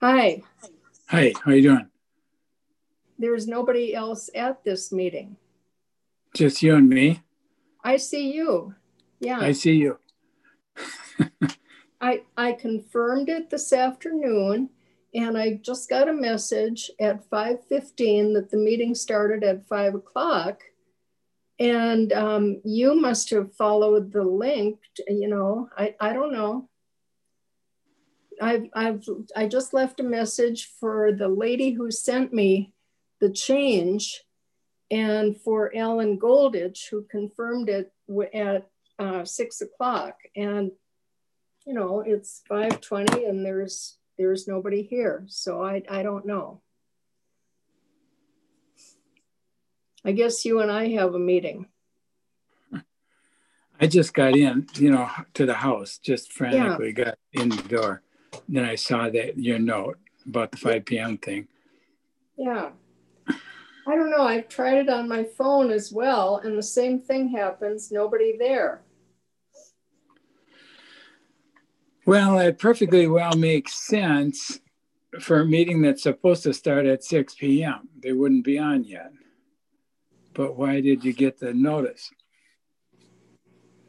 Hi. Hi, how are you doing? There is nobody else at this meeting. Just you and me? I see you. Yeah. I see you. I confirmed it this afternoon, and I just got a message at 5:15 that the meeting started at 5 o'clock. And you must have followed the link, you know, I don't know. I just left a message for the lady who sent me the change and for Alan Golditch, who confirmed it at 6 o'clock. And, you know, it's 5:20 and there's nobody here. So I don't know. I guess you and I have a meeting. I just got in, you know, to the house, just frantically got in the door. Then I saw that your note about the 5 p.m. thing. Yeah. I don't know. I've tried it on my phone as well, and the same thing happens. Nobody there. Well, it perfectly well makes sense for a meeting that's supposed to start at 6 p.m. They wouldn't be on yet. But why did you get the notice?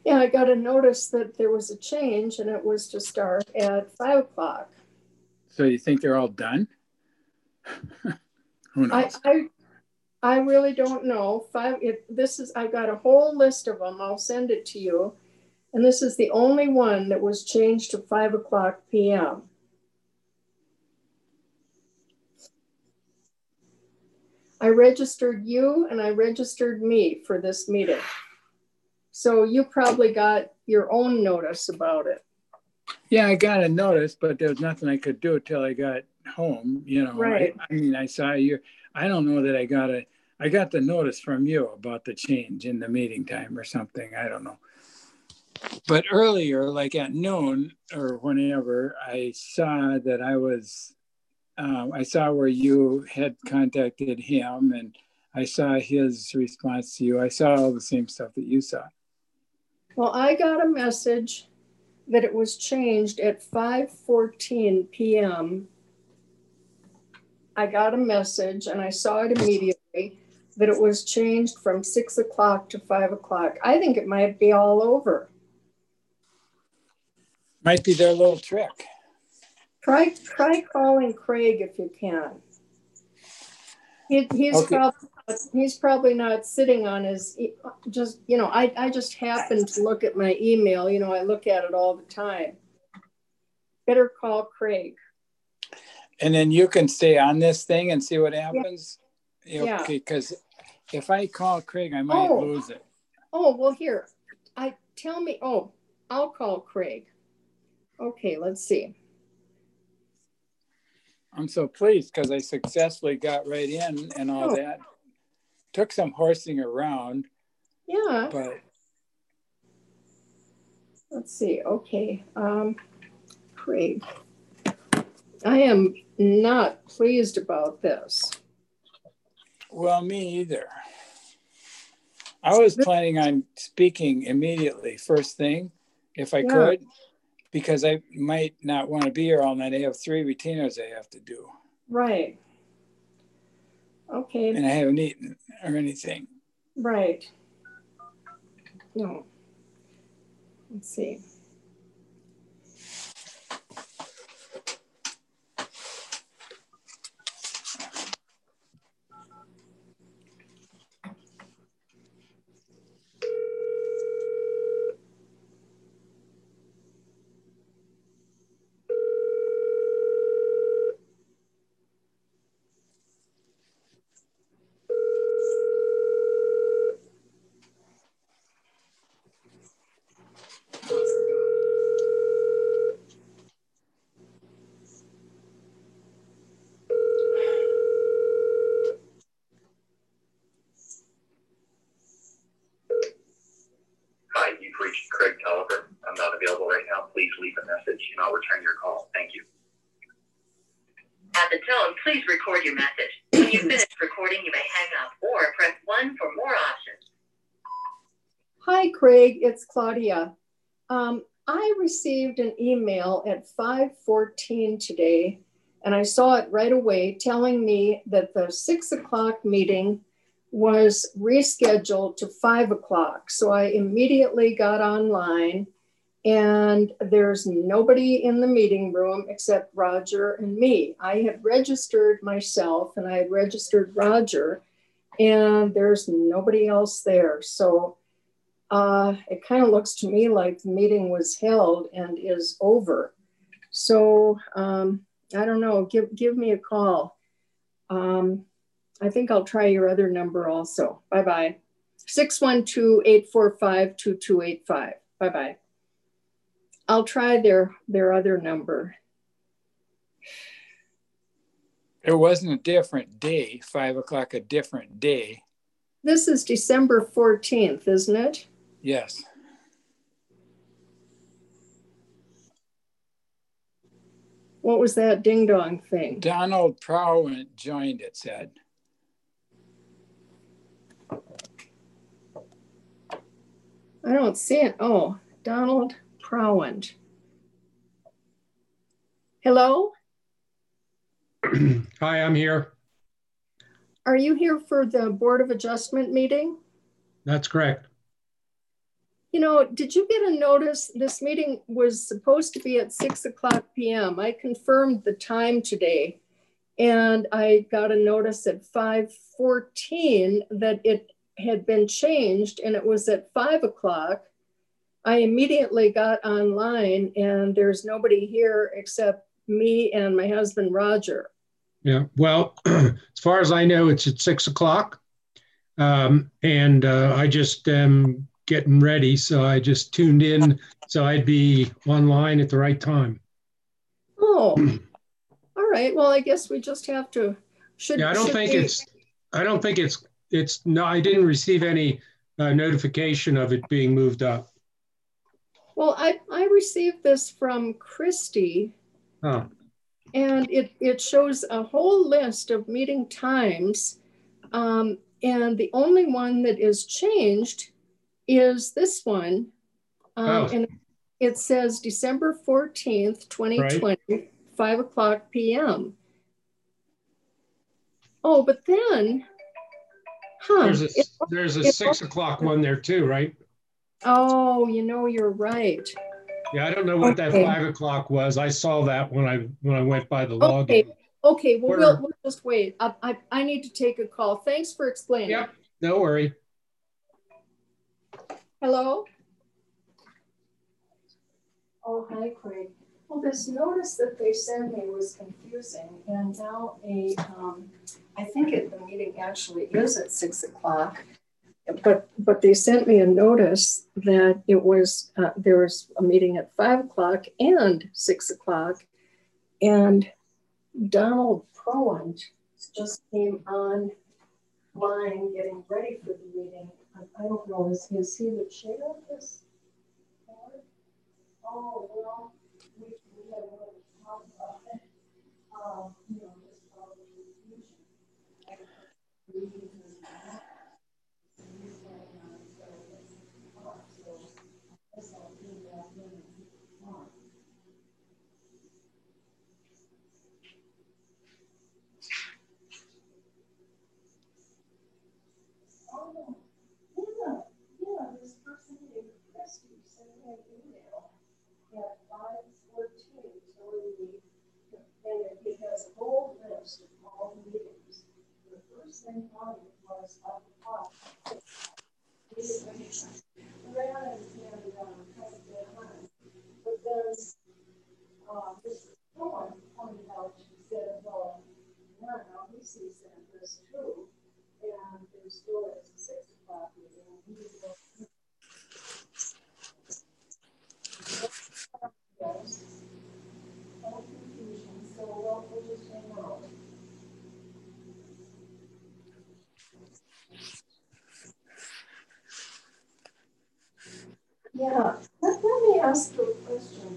Yeah, I got a notice that there was a change and it was to start at 5 o'clock. So you think they're all done? Who knows? I really don't know. I got a whole list of them. I'll send it to you. And this is the only one that was changed to 5 o'clock p.m. I registered you and I registered me for this meeting. So you probably got your own notice about it. Yeah, I got a notice, but there was nothing I could do till I got home, you know. Right. I mean, I saw you. I don't know that I got the notice from you about the change in the meeting time or something. I don't know. But earlier, like at noon or whenever, I saw that I saw where you had contacted him and I saw his response to you. I saw all the same stuff that you saw. Well, I got a message that it was changed at 5:14 p.m. I got a message and I saw it immediately that it was changed from 6 o'clock to 5 o'clock. I think it might be all over. Might be their little trick. Try calling Craig if you can. He's okay. He's probably not sitting on his, just, you know, I just happened to look at my email. You know, I look at it all the time. Better call Craig. And then you can stay on this thing and see what happens? Yeah. Okay, because if I call Craig, I might lose it. Oh, well, here. I'll call Craig. Okay, let's see. I'm so pleased because I successfully got right in and all that. Took some horsing around. Yeah. But let's see. Okay. Craig. I am not pleased about this. Well, me either. I was planning on speaking immediately, first thing, if I could. Because I might not want to be here all night. I have 3 retainers I have to do. Right. Okay. And I haven't eaten or anything. Right. No. Let's see. Craig, it's Claudia. I received an email at 5:14 today and I saw it right away, telling me that the 6 o'clock meeting was rescheduled to 5 o'clock. So I immediately got online, and there's nobody in the meeting room except Roger and me. I had registered myself and I had registered Roger, and there's nobody else there. So it kind of looks to me like the meeting was held and is over. So I don't know, give me a call. I think I'll try your other number also. Bye-bye. 612-845-2285. Bye-bye. I'll try their other number. It wasn't a different day, 5 o'clock, a different day. This is December 14th, isn't it? Yes. What was that ding-dong thing? Donald Prowant joined, it said. I don't see it. Oh, Donald Prowant. Hello? Hi, I'm here. Are you here for the Board of Adjustment meeting? That's correct. You know, did you get a notice? This meeting was supposed to be at 6:00 p.m. I confirmed the time today, and I got a notice at 5:14 that it had been changed, and it was at 5 o'clock. I immediately got online, and there's nobody here except me and my husband, Roger. Yeah, well, as far as I know, it's at 6 o'clock, and I just am getting ready, so I just tuned in, so I'd be online at the right time. Oh, all right. Well, I guess we just have to. Yeah, I don't think it's. I don't think it's. It's no. I didn't receive any notification of it being moved up. Well, I received this from Christy. Oh. And it shows a whole list of meeting times. And the only one that is changed is this one. And it says December 14th, 2020, right. 5:00 p.m. Oh, but then, there's a 6 o'clock one there too, right? Oh, you know, you're right. Yeah, I don't know what that 5 o'clock was. I saw that when I went by the login. Okay. Well, we'll just wait. I need to take a call. Thanks for explaining. Yep. No worry. Hello. Oh, hi, Craig. Well, this notice that they sent me was confusing, and now I think the meeting actually is at 6 o'clock. But they sent me a notice that it was there was a meeting at 5 o'clock and 6 o'clock, and Donald Prowant just came online getting ready for the meeting. I don't know, is he the chair of this board? Oh, well, we have to talk about it. You know, this probably confusion. Yeah, let me ask you a question.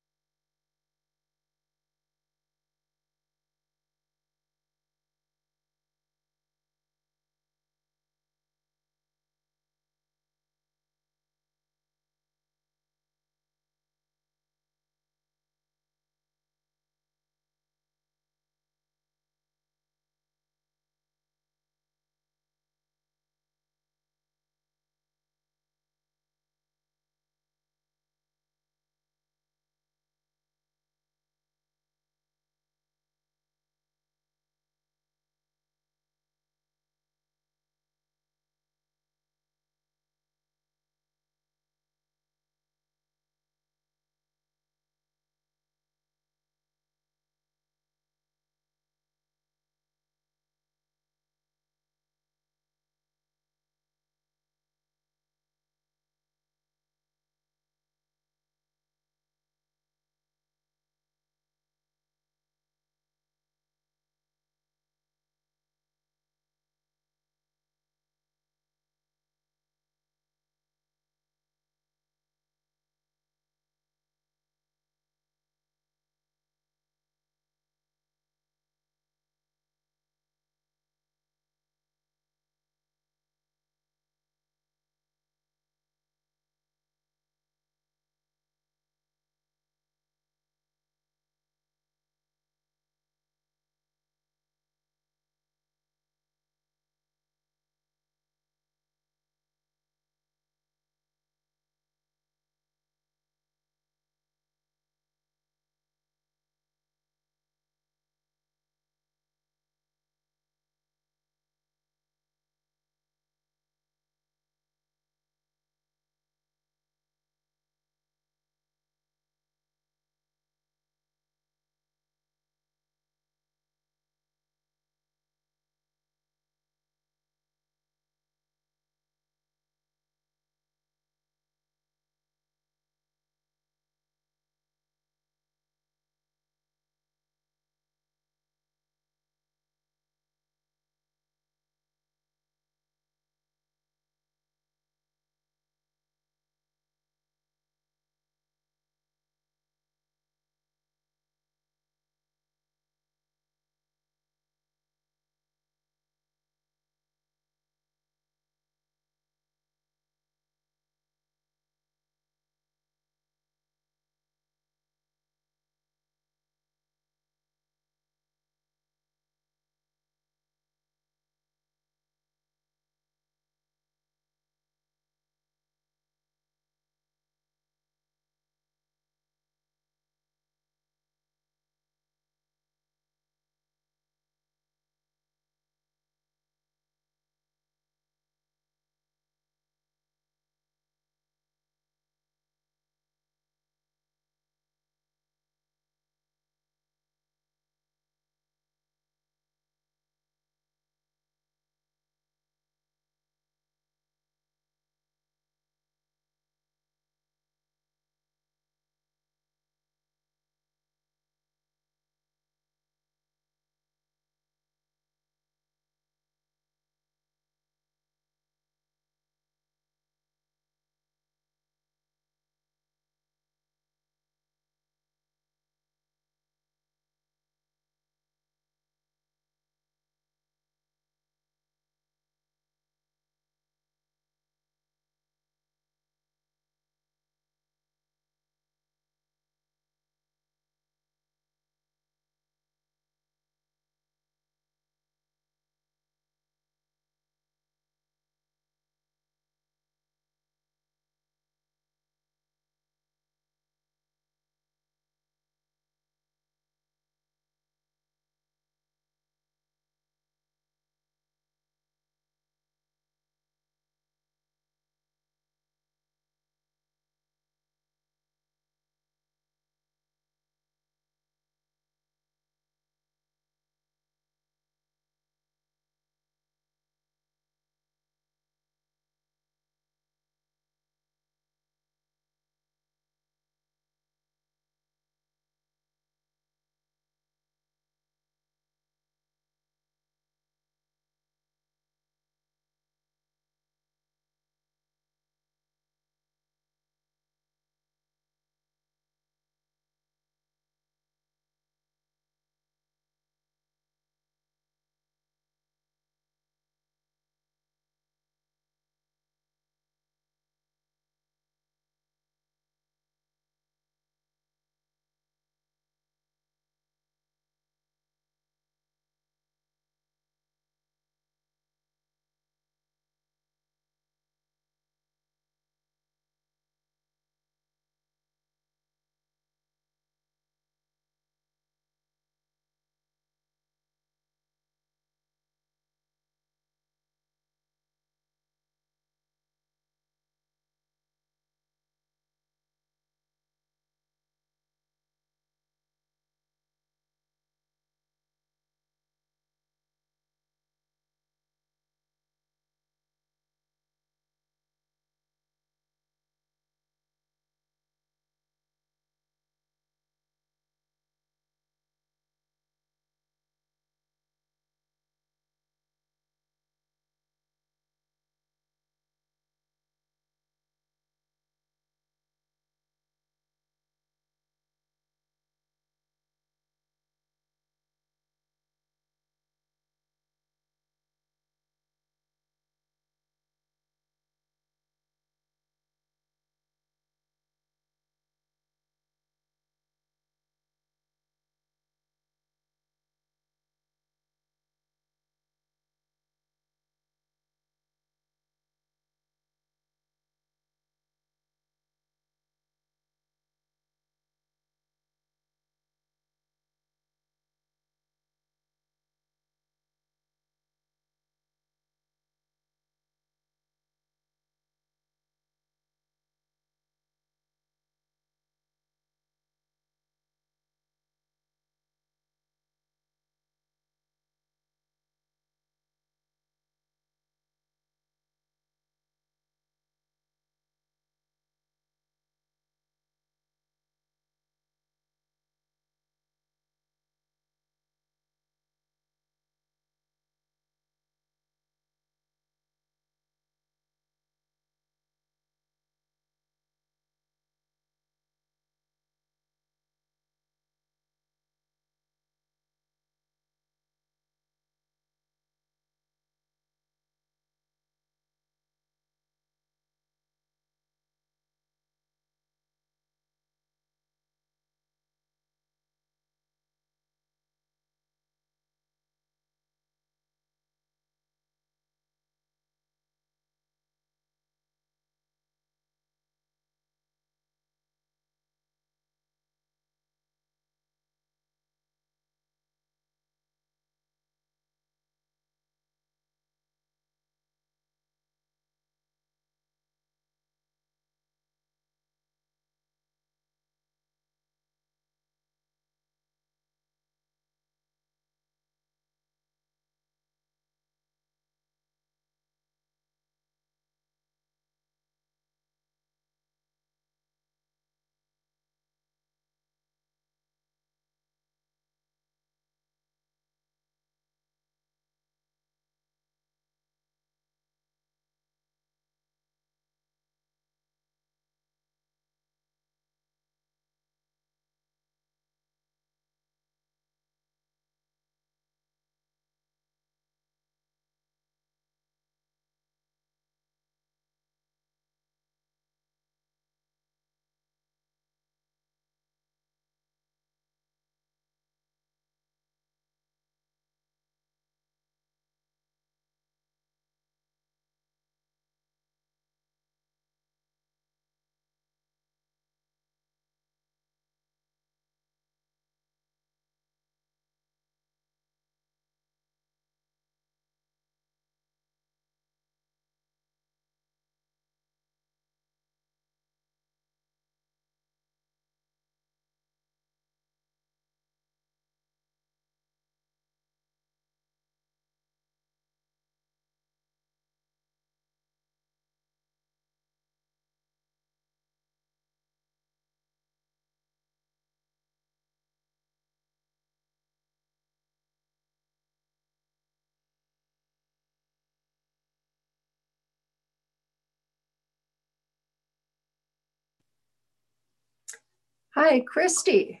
Hi, Christy.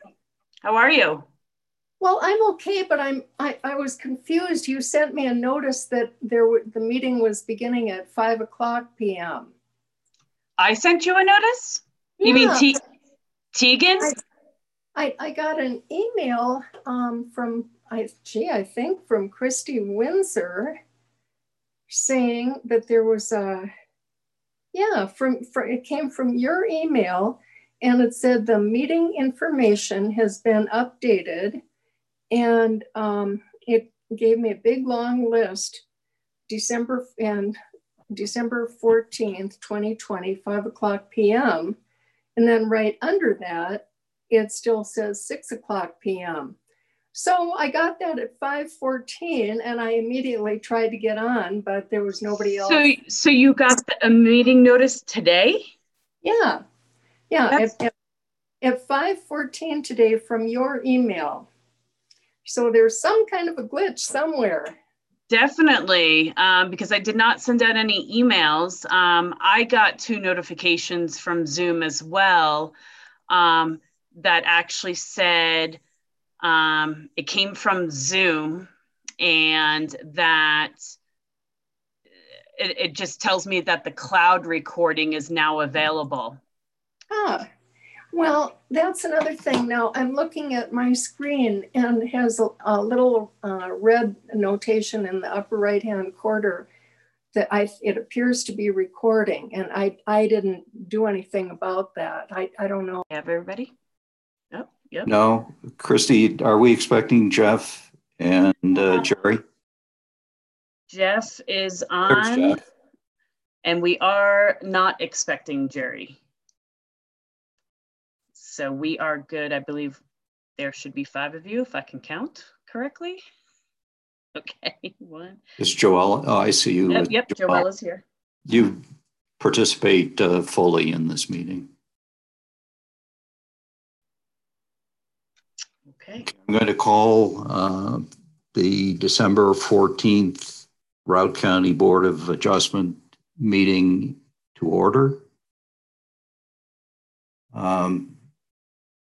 How are you? Well, I'm okay, but I was confused. You sent me a notice that the meeting was beginning at 5:00 p.m. I sent you a notice? Yeah. You mean Tegan? I got an email from Christy Windsor saying that there was it came from your email, and it said the meeting information has been updated. And it gave me a big long list, December 14th, 2020, 5:00 p.m. And then right under that, it still says 6:00 p.m. So I got that at 5:14 and I immediately tried to get on, but there was nobody else. So you got a meeting notice today? Yeah. Yeah. At 5:14 today from your email. So there's some kind of a glitch somewhere. Definitely, because I did not send out any emails. I got two notifications from Zoom as well that actually said it came from Zoom, and that it just tells me that the cloud recording is now available. Ah. Well, that's another thing. Now I'm looking at my screen, and it has a little red notation in the upper right-hand corner that it appears to be recording, and I didn't do anything about that. I don't know. Everybody? Yep. Yep. No, Christy, are we expecting Jeff and Jerry? Jeff is on, Jeff. And we are not expecting Jerry. So we are good. I believe there should be 5 of you if I can count correctly. Okay, 1. Is Joelle? Oh, I see you. Yep, Joelle is here. You participate fully in this meeting. Okay. I'm going to call the December 14th Routt County Board of Adjustment meeting to order.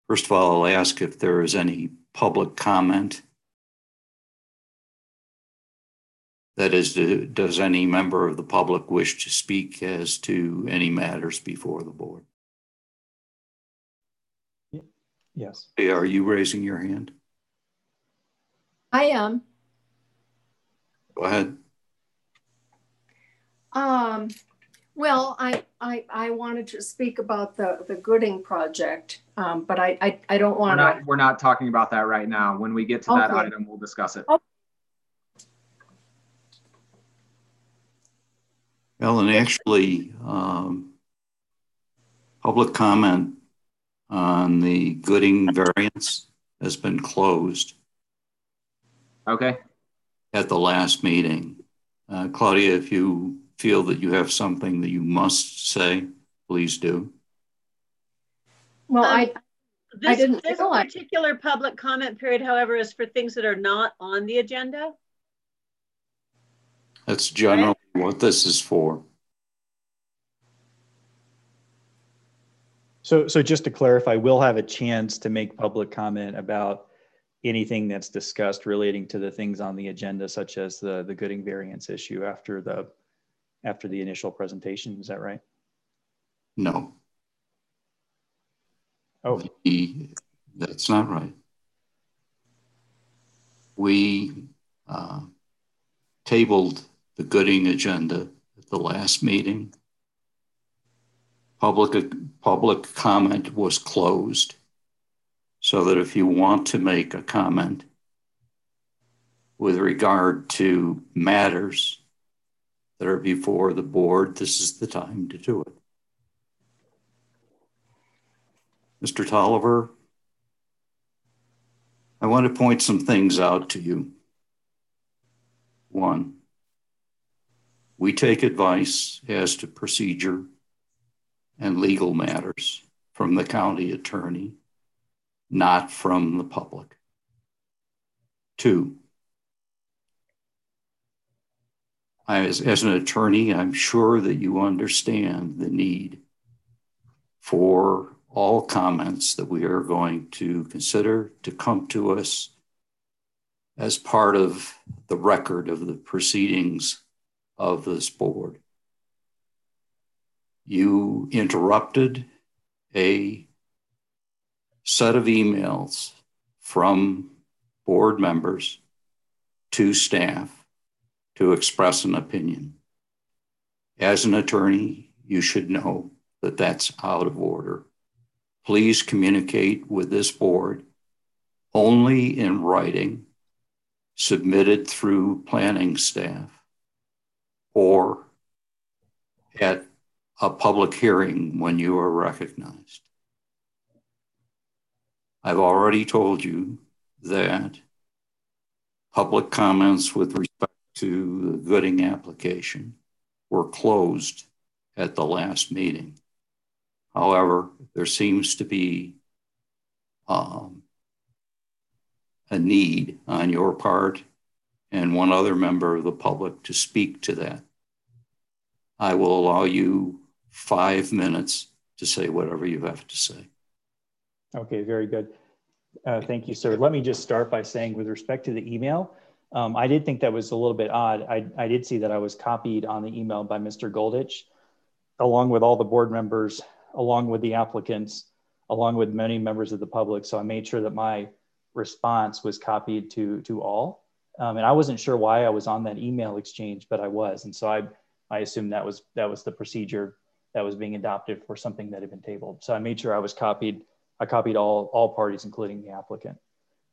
First of all, I'll ask if there is any public comment. That is, does any member of the public wish to speak as to any matters before the board? Yes. Are you raising your hand? I am. Go ahead. Well, I wanted to speak about the Gooding project, but I don't want to. We're not talking about that right now. When we get to that item, we'll discuss it. Okay. Ellen, actually, public comment on the Gooding variance has been closed. Okay. At the last meeting. Claudia, if you feel that you have something that you must say, please do. Well, I didn't. This particular public comment period, however, is for things that are not on the agenda. That's generally what this is for. So just to clarify, we'll have a chance to make public comment about anything that's discussed relating to the things on the agenda, such as the Gooding variance issue after the initial presentation, is that right? No. Oh. That's not right. We tabled the Gooding agenda at the last meeting. Public comment was closed, so that if you want to make a comment with regard to matters that are before the board, this is the time to do it. Mr. Tolliver, I want to point some things out to you. 1, we take advice as to procedure and legal matters from the county attorney, not from the public. 2, as an attorney, I'm sure that you understand the need for all comments that we are going to consider to come to us as part of the record of the proceedings of this board. You interrupted a set of emails from board members to staff to express an opinion. As an attorney, you should know that that's out of order. Please communicate with this board only in writing, submitted through planning staff or at a public hearing when you are recognized. I've already told you that public comments with respect to the Gooding application were closed at the last meeting. However, there seems to be a need on your part and one other member of the public to speak to that. I will allow you 5 minutes to say whatever you have to say. Okay, very good. Thank you, sir. Let me just start by saying with respect to the email, I did think that was a little bit odd. I did see that I was copied on the email by Mr. Golditch, along with all the board members, along with the applicants, along with many members of the public. So I made sure that my response was copied to all. And I wasn't sure why I was on that email exchange, but I was. And so I assumed that was the procedure that was being adopted for something that had been tabled. So I made sure I was copied. I copied all parties, including the applicant.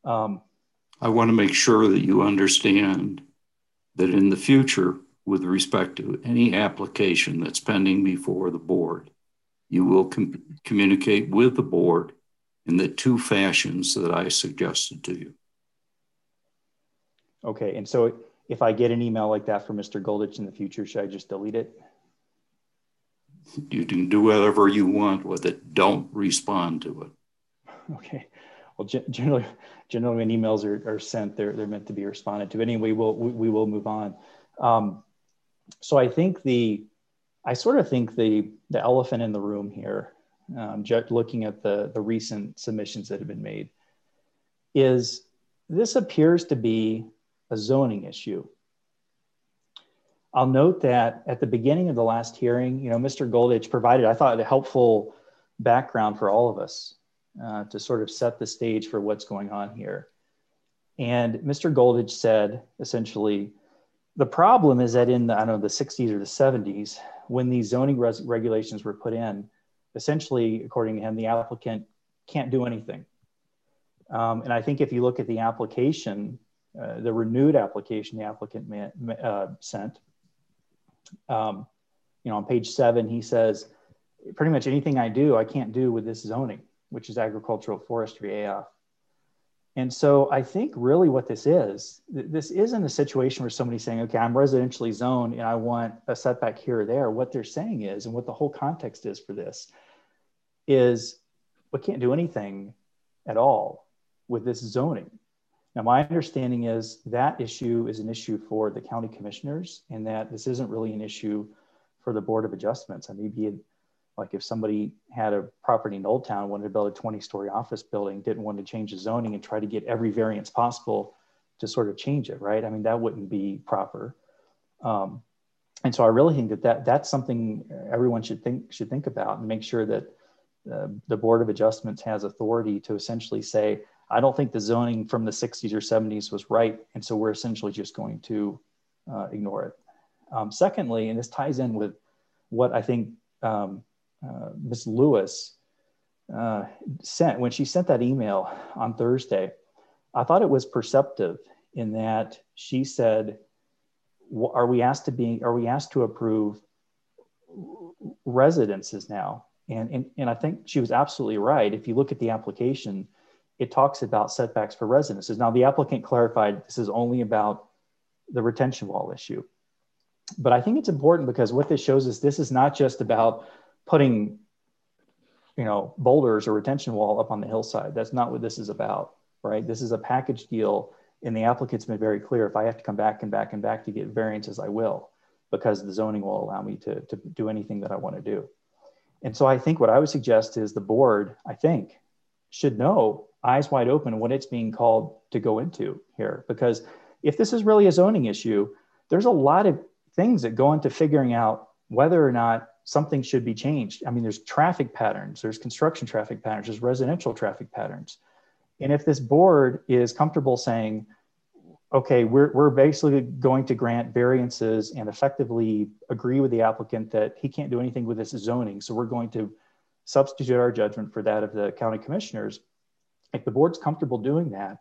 I want to make sure that you understand that in the future, with respect to any application that's pending before the board, you will communicate with the board in the two fashions that I suggested to you. Okay, and so if I get an email like that from Mr. Golditch in the future, should I just delete it? You can do whatever you want with it. Don't respond to it. Okay. Well, generally when emails are sent, they're meant to be responded to. Anyway, we will move on. So I think the elephant in the room here, just looking at the recent submissions that have been made, is this appears to be a zoning issue. I'll note that at the beginning of the last hearing, Mr. Golditch provided, I thought, a helpful background for all of us to sort of set the stage for what's going on here. And Mr. Golditch said, essentially, the problem is that in the 60s or the 70s, when these zoning regulations were put in, essentially, according to him, the applicant can't do anything. And I think if you look at the application, the renewed application the applicant sent, on page 7, he says, pretty much anything I do, I can't do with this zoning, which is agricultural forestry AF. And so I think really what this is, this isn't a situation where somebody's saying, okay, I'm residentially zoned and I want a setback here or there. What they're saying is, and what the whole context is for this, is we can't do anything at all with this zoning. Now, my understanding is that issue is an issue for the county commissioners and that this isn't really an issue for the Board of Adjustments. I mean, if somebody had a property in Old Town, wanted to build a 20-story office building, didn't want to change the zoning and try to get every variance possible to sort of change it, right? I mean, that wouldn't be proper. And so I really think that's something everyone should think about and make sure that the Board of Adjustments has authority to essentially say, I don't think the zoning from the 60s or 70s was right. And so we're essentially just going to ignore it. Secondly, and this ties in with what I think Ms. Lewis sent, when she sent that email on Thursday, I thought it was perceptive in that she said, are we asked to approve residences now? And I think she was absolutely right. If you look at the application, it talks about setbacks for residences. Now the applicant clarified this is only about the retention wall issue. But I think it's important because what this shows is this is not just about putting boulders or retention wall up on the hillside. That's not what this is about, right? This is a package deal and the applicant's been very clear. If I have to come back to get variances, I will, because the zoning will allow me to do anything that I want to do. And so I think what I would suggest is the board, I think, should know eyes wide open what it's being called to go into here. Because if this is really a zoning issue, there's a lot of things that go into figuring out whether or not something should be changed. I mean, there's traffic patterns, there's construction traffic patterns, there's residential traffic patterns. And if this board is comfortable saying, okay, we're basically going to grant variances and effectively agree with the applicant that he can't do anything with this zoning, so we're going to substitute our judgment for that of the county commissioners. If the board's comfortable doing that,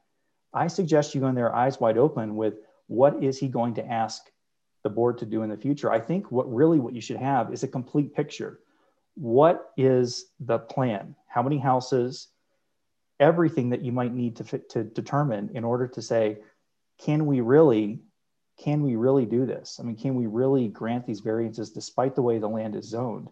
I suggest you go in there eyes wide open with what is he going to ask the board to do in the future. I think what you should have is a complete picture. What is the plan? How many houses? Everything that you might need to determine in order to say, can we really do this? I mean, can we really grant these variances despite the way the land is zoned?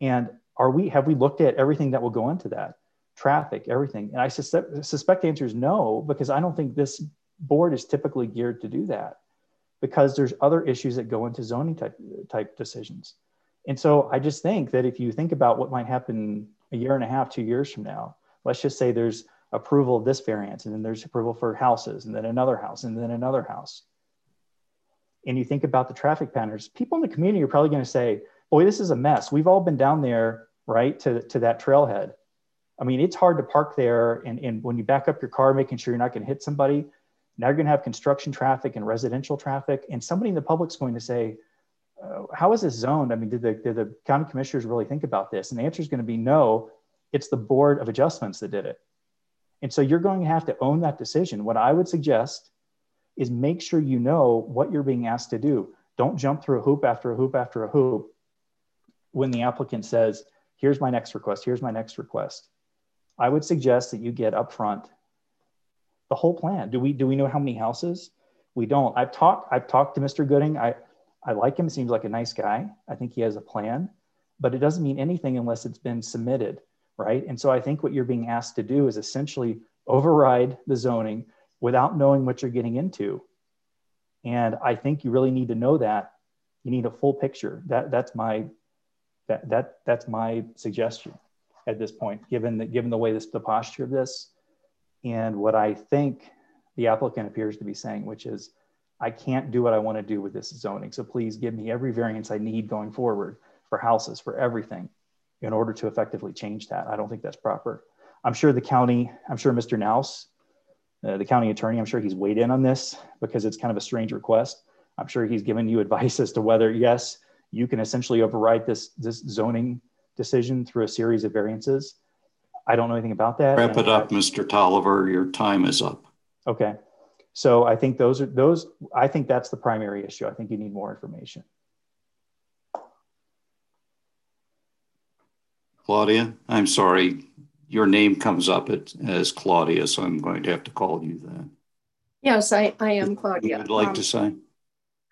And have we looked at everything that will go into that? Traffic, everything. And I suspect the answer is no, because I don't think this board is typically geared to do that, because there's other issues that go into zoning type decisions. And so I just think that if you think about what might happen a year and a half, 2 years from now, let's just say there's approval of this variance, and then there's approval for houses, and then another house, and then another house. And you think about the traffic patterns, people in the community are probably going to say, boy, this is a mess. We've all been down there, right, to that trailhead. I mean, it's hard to park there. And when you back up your car, making sure you're not going to hit somebody, now you're going to have construction traffic and residential traffic. And somebody in the public's going to say, how is this zoned? I mean, did the county commissioners really think about this? And the answer is going to be no, it's the Board of Adjustments that did it. And so you're going to have to own that decision. What I would suggest is make sure you know what you're being asked to do. Don't jump through a hoop after a hoop after a hoop when the applicant says, here's my next request, here's my next request. I would suggest that you get upfront the whole plan. Do we know how many houses? We don't. I've talked to Mr. Gooding. I like him, seems like a nice guy. I think he has a plan, but it doesn't mean anything unless it's been submitted. Right? And so I think what you're being asked to do is essentially override the zoning without knowing what you're getting into. And I think you really need to know that. You need a full picture. That's my suggestion at this point, given the way the posture of this and what I think the applicant appears to be saying, which is, I can't do what I want to do with this zoning. So please give me every variance I need going forward for houses, for everything, in order to effectively change that. I don't think that's proper. I'm sure Mr. Naus, the county attorney, I'm sure he's weighed in on this because it's kind of a strange request. I'm sure he's given you advice as to whether, yes, you can essentially override this zoning decision through a series of variances. I don't know anything about that. Wrap it up, Mr. Tolliver, your time is up. Okay, so I think I think that's the primary issue. I think you need more information. Claudia, I'm sorry, your name comes up as Claudia, so I'm going to have to call you that. Yes, I am Claudia. Would like to say?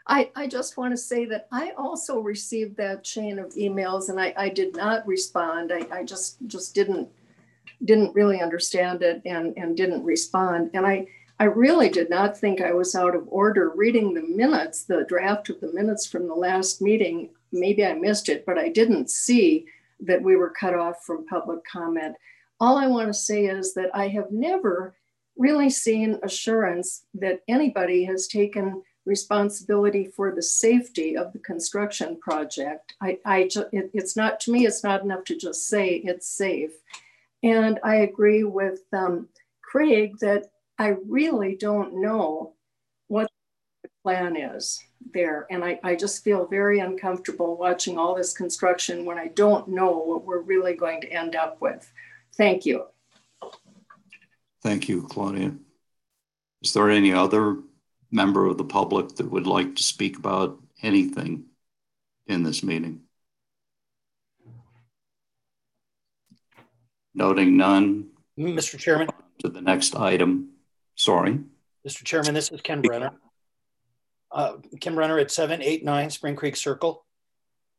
I just want to say that I also received that chain of emails and I did not respond. I just didn't really understand it and didn't respond. And I really did not think I was out of order reading the minutes, the draft of the minutes from the last meeting. Maybe I missed it, but I didn't see that we were cut off from public comment. All I want to say is that I have never really seen assurance that anybody has taken responsibility for the safety of the construction project. It's not, to me, it's not enough to just say it's safe. And I agree with Craig that I really don't know what the plan is there. And I just feel very uncomfortable watching all this construction when I don't know what we're really going to end up with. Thank you. Thank you, Claudia. Is there any other member of the public that would like to speak about anything in this meeting? Noting none. Mr. Chairman. To the next item. Sorry. Mr. Chairman, this is Ken Brenner. Ken Brenner at 789 Spring Creek Circle.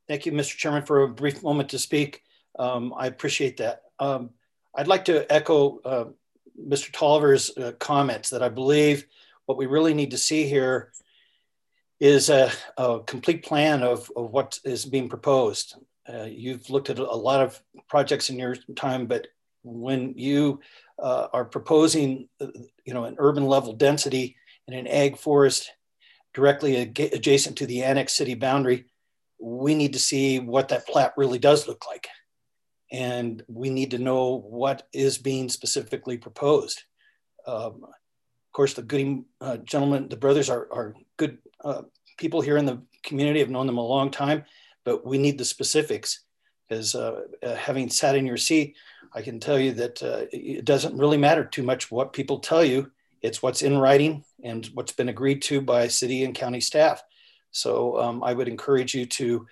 Thank you, Mr. Chairman, for a brief moment to speak. I appreciate that. I'd like to echo Mr. Tolliver's comments that I believe what we really need to see here is a complete plan of what is being proposed. You've looked at a lot of projects in your time, but when you are proposing, an urban level density in an ag forest directly adjacent to the annex city boundary, we need to see what that plat really does look like. And we need to know what is being specifically proposed. Of course, the Gooding gentlemen, the brothers are good people here in the community. I've known them a long time, but we need the specifics, because having sat in your seat, I can tell you that it doesn't really matter too much what people tell you. It's what's in writing and what's been agreed to by city and county staff. So I would encourage you to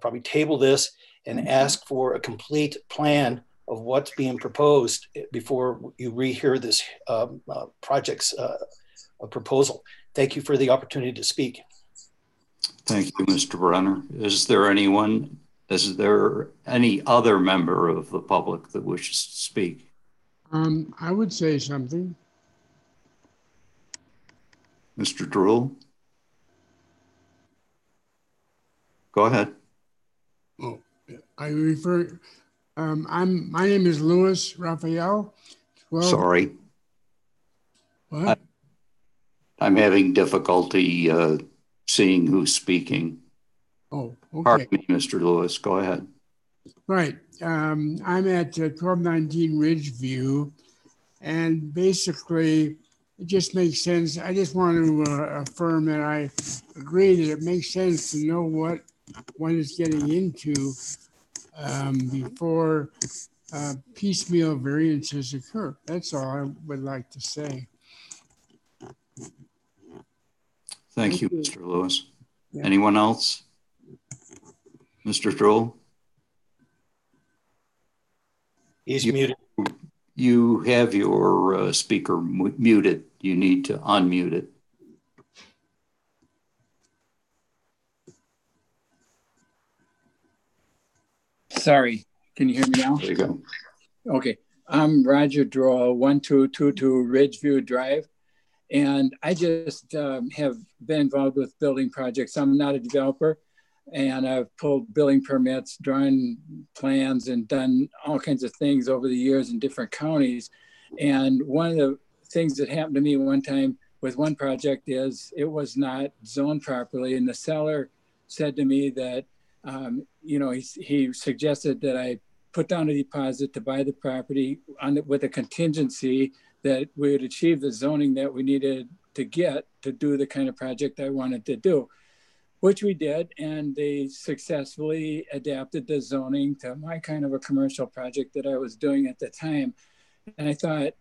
probably table this and ask for a complete plan of what's being proposed before you rehear this project's proposal. Thank you for the opportunity to speak. Thank you, Mr. Brenner. Is there any other member of the public that wishes to speak? I would say something. Mr. Droll? Go ahead. Oh. My name is Louis Raphael. Sorry. What? I'm having difficulty seeing who's speaking. Oh, okay. Pardon me, Mr. Lewis, go ahead. Right, I'm at 1219 Ridgeview, and basically it just makes sense. I just want to affirm that I agree that it makes sense to know what one is getting into before piecemeal variances occur. That's all I would like to say. Thank you, Mr. Lewis. Yeah. Anyone else? Mr. Droll? He's muted. You have your speaker muted. You need to unmute it. Sorry, can you hear me now? There you go. Okay, I'm Roger Droll, 1222 Ridgeview Drive. And I just have been involved with building projects. I'm not a developer, and I've pulled building permits, drawn plans, and done all kinds of things over the years in different counties. And one of the things that happened to me one time with one project is it was not zoned properly. And the seller said to me that, he suggested that I put down a deposit to buy the property with a contingency that we would achieve the zoning that we needed to get to do the kind of project I wanted to do, which we did. And they successfully adapted the zoning to my kind of a commercial project that I was doing at the time. And I thought,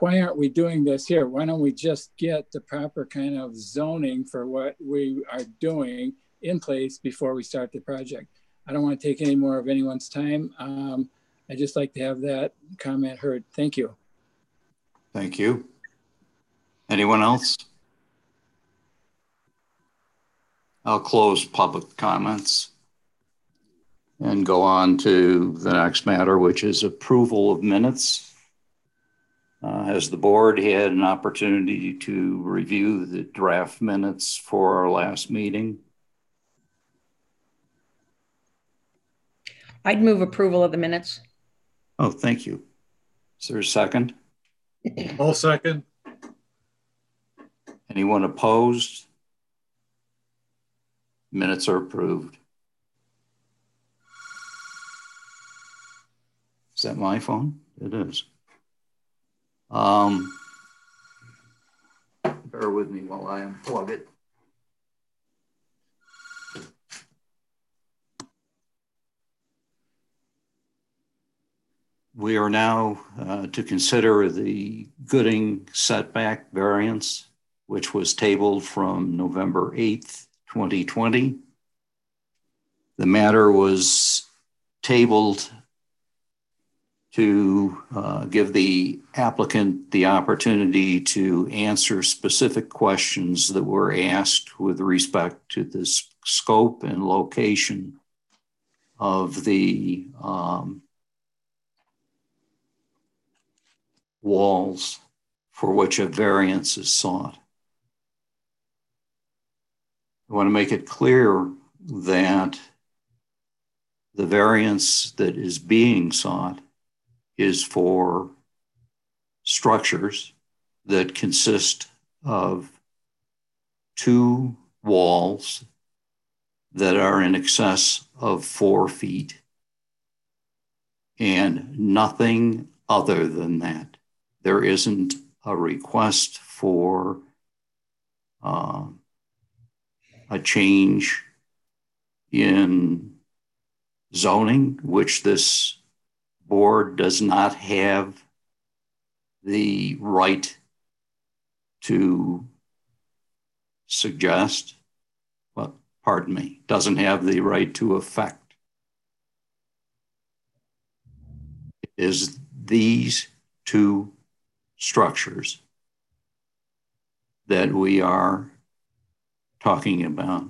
why aren't we doing this here? Why don't we just get the proper kind of zoning for what we are doing in place before we start the project? I don't want to take any more of anyone's time. I just like to have that comment heard. Thank you. Thank you. Anyone else? I'll close public comments and go on to the next matter, which is approval of minutes. Has the board had an opportunity to review the draft minutes for our last meeting? I'd move approval of the minutes. Oh, thank you. Is there a second? I'll second. Anyone opposed? Minutes are approved. Is that my phone? It is. Bear with me while I unplug it. We are now to consider the Gooding setback variance, which was tabled from November 8th, 2020. The matter was tabled to give the applicant the opportunity to answer specific questions that were asked with respect to the scope and location of the walls for which a variance is sought. I want to make it clear that the variance that is being sought is for structures that consist of two walls that are in excess of 4 feet and nothing other than that. There isn't a request for a change in zoning, which this board does not have the right to suggest, well, pardon me, doesn't have the right to affect. It is these two structures that we are talking about.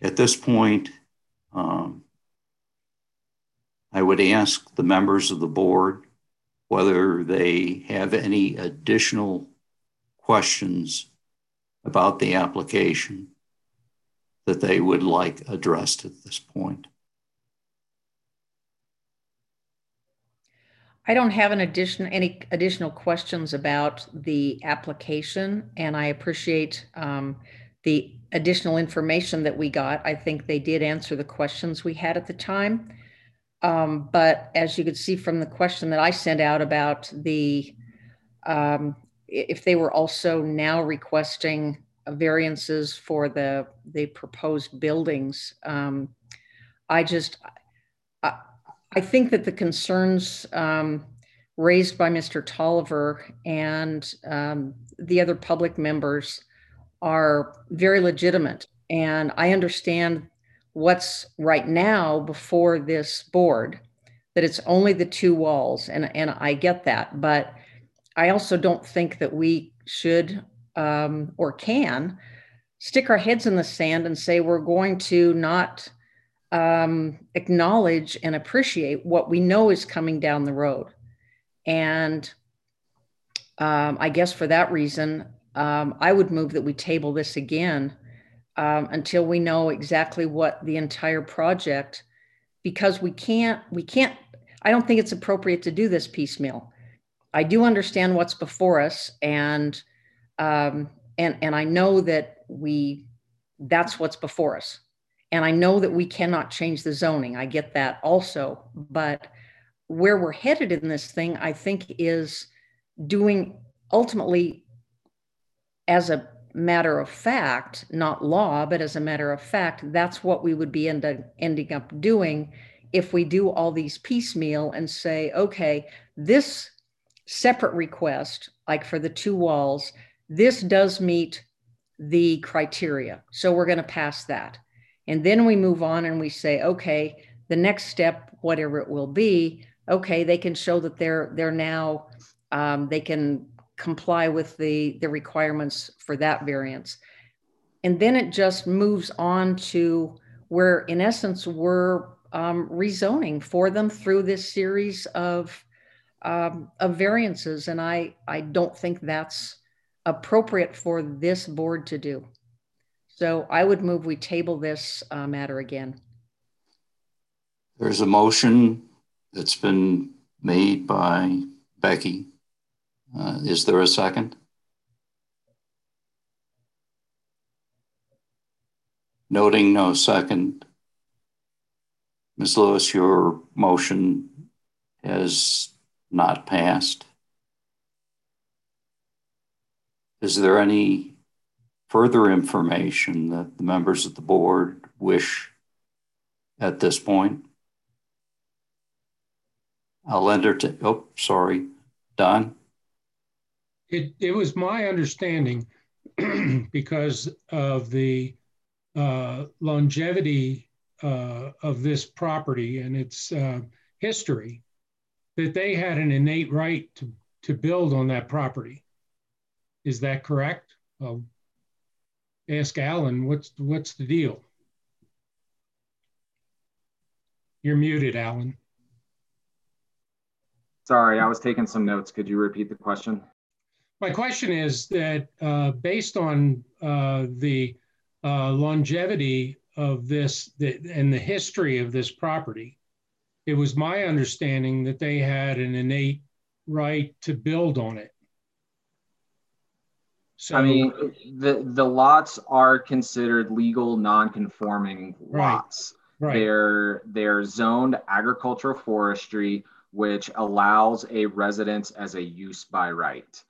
At this point, I would ask the members of the board whether they have any additional questions about the application that they would like addressed at this point. I don't have any additional questions about the application, and I appreciate the additional information that we got. I think they did answer the questions we had at the time. But as you could see from the question that I sent out about the, if they were also now requesting variances for the proposed buildings, I think that the concerns raised by Mr. Tolliver and the other public members are very legitimate. And I understand what's right now before this board, that it's only the two walls. And I get that, but I also don't think that we should or can stick our heads in the sand and say, we're going to not acknowledge and appreciate what we know is coming down the road. And I guess for that reason, I would move that we table this again until we know exactly what the entire project, because we can't, I don't think it's appropriate to do this piecemeal. I do understand what's before us, and I know that that's what's before us. And I know that we cannot change the zoning. I get that also, but where we're headed in this thing, I think, is doing ultimately, as a matter of fact, not law, but as a matter of fact, that's what we would be ending up doing if we do all these piecemeal and say, okay, this separate request, like for the two walls, this does meet the criteria. So we're going to pass that. And then we move on and we say, okay, the next step, whatever it will be, okay, they can show that they're now, they can comply with the requirements for that variance. And then it just moves on to where, in essence, we're rezoning for them through this series of variances. And I don't think that's appropriate for this board to do. So I would move we table this matter again. There's a motion that's been made by Becky. Is there a second? Noting no second, Ms. Lewis, your motion has not passed. Is there any further information that the members of the board wish at this point? I'll entertain, oh, sorry, Don? It was my understanding because of the longevity of this property and its history that they had an innate right to build on that property. Is that correct? Ask Alan, what's the deal? You're muted, Alan. Sorry, I was taking some notes. Could you repeat the question? My question is that based on the longevity of this and the history of this property, it was my understanding that they had an innate right to build on it. So, I mean, the lots are considered legal non-conforming lots. Right. They're zoned agricultural forestry, which allows a residence as a use by right.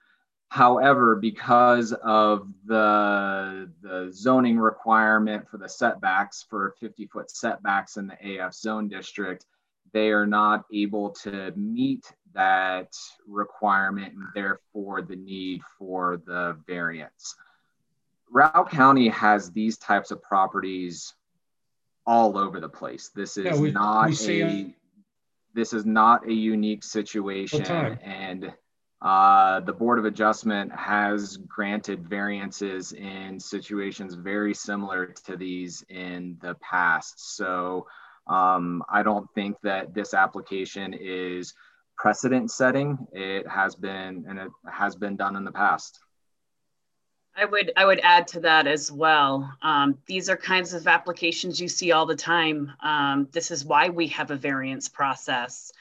However, because of the zoning requirement for the setbacks, for 50-foot setbacks in the AF zone district, they are not able to meet that requirement, and therefore the need for the variance. Routt County has these types of properties all over the place. This is this is not a unique situation, and the Board of Adjustment has granted variances in situations very similar to these in the past. So I don't think that this application is precedent setting. It has been, and it has been done in the past. I would add to that as well. These are kinds of applications you see all the time. This is why we have a variance process.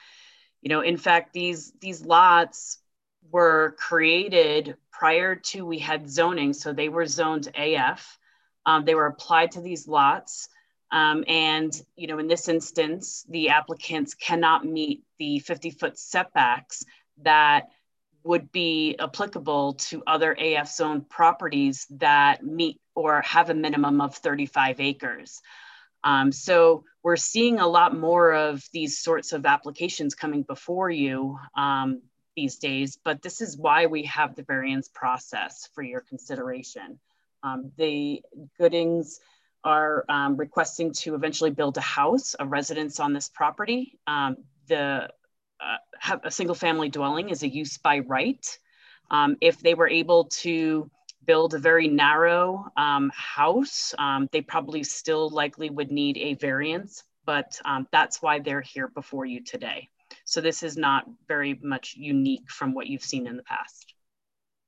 You know, in fact, these lots were created prior to we had zoning, so they were zoned AF. They were applied to these lots. And, you know, in this instance, the applicants cannot meet the 50-foot setbacks that would be applicable to other AF zone properties that meet or have a minimum of 35 acres. So we're seeing a lot more of these sorts of applications coming before you these days, but this is why we have the variance process for your consideration. The Goodings are requesting to eventually build a house, a residence on this property. Have a single family dwelling is a use by right. If they were able to build a very narrow house, they probably still likely would need a variance, but that's why they're here before you today. So this is not very much unique from what you've seen in the past.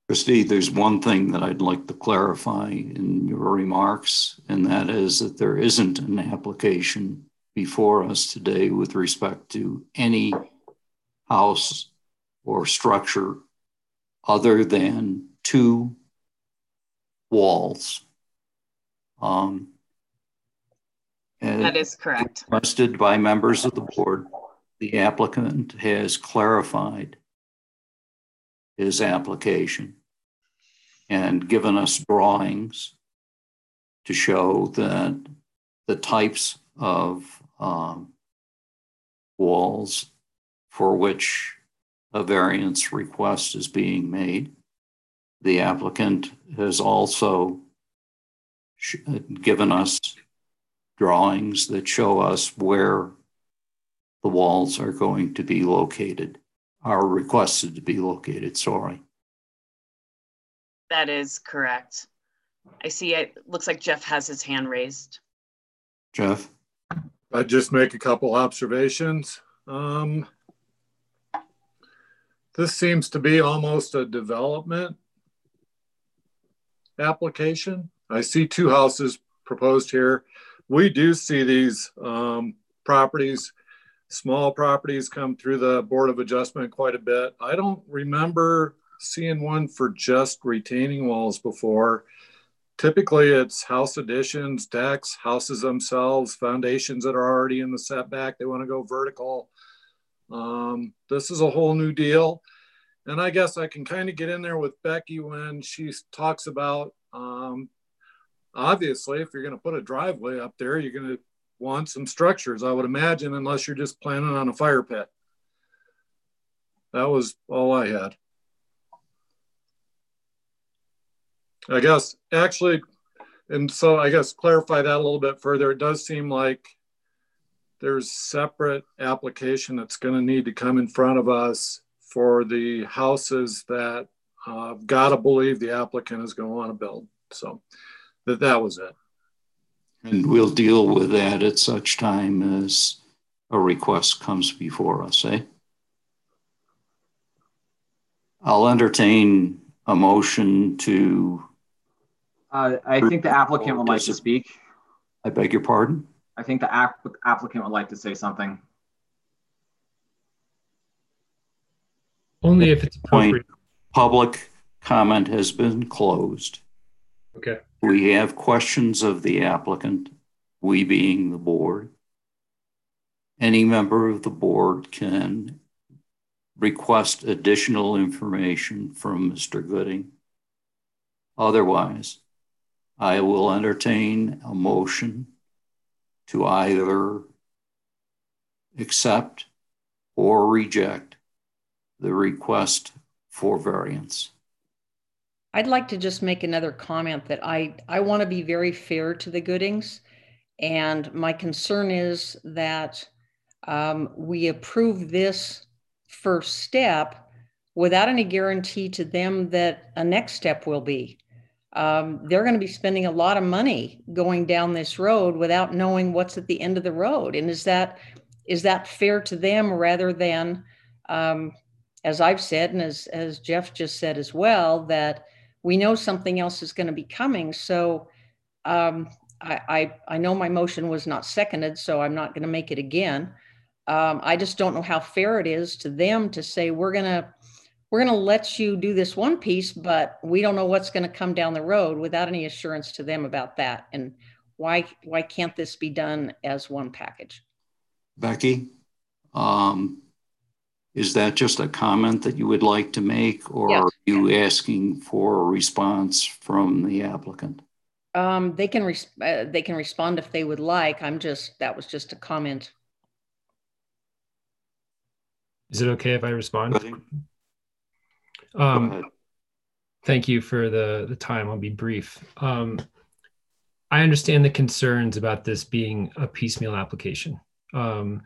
Christy, there's one thing that I'd like to clarify in your remarks, and that is that there isn't an application before us today with respect to any house or structure other than two walls. That is correct. Requested by members of the board, the applicant has clarified his application and given us drawings to show that the types of walls for which a variance request is being made. The applicant has also given us drawings that show us where the walls are going to be located, are requested to be located, sorry. That is correct. I see it looks like Jeff has his hand raised. Jeff? I'd just make a couple observations. This seems to be almost a development application. I see two houses proposed here. We do see these properties, small properties come through the Board of Adjustment quite a bit. I don't remember seeing one for just retaining walls before. Typically it's house additions, decks, houses themselves, foundations that are already in the setback. They want to go vertical. This is a whole new deal. And I guess I can kind of get in there with Becky when she talks about, obviously, if you're going to put a driveway up there, you're going to want some structures, I would imagine, unless you're just planning on a fire pit. That was all I had. I guess, actually, and so I guess clarify that a little bit further. It does seem like there's separate application that's going to need to come in front of us for the houses that I've got to believe the applicant is going to want to build. So that was it. And we'll deal with that at such time as a request comes before us, eh? I'll entertain a motion to... I think the applicant would like to speak. I beg your pardon? I think the applicant would like to say something. Only if it's appropriate. Public comment has been closed. Okay. We have questions of the applicant, we being the board. Any member of the board can request additional information from Mr. Gooding. Otherwise, I will entertain a motion to either accept or reject the request for variance. I'd like to just make another comment that I want to be very fair to the Goodings. And my concern is that we approve this first step without any guarantee to them that a next step will be. They're going to be spending a lot of money going down this road without knowing what's at the end of the road. And is that fair to them rather than, as I've said, and as Jeff just said as well, that we know something else is going to be coming. So I know my motion was not seconded, so I'm not going to make it again. I just don't know how fair it is to them to say, we're going to let you do this one piece, but we don't know what's going to come down the road without any assurance to them about that. And why can't this be done as one package? Becky, is that just a comment that you would like to make, or yes, are you asking for a response from the applicant? They can respond if they would like. That was just a comment. Is it okay if I respond? Thank you for the time. I'll be brief. I understand the concerns about this being a piecemeal application. The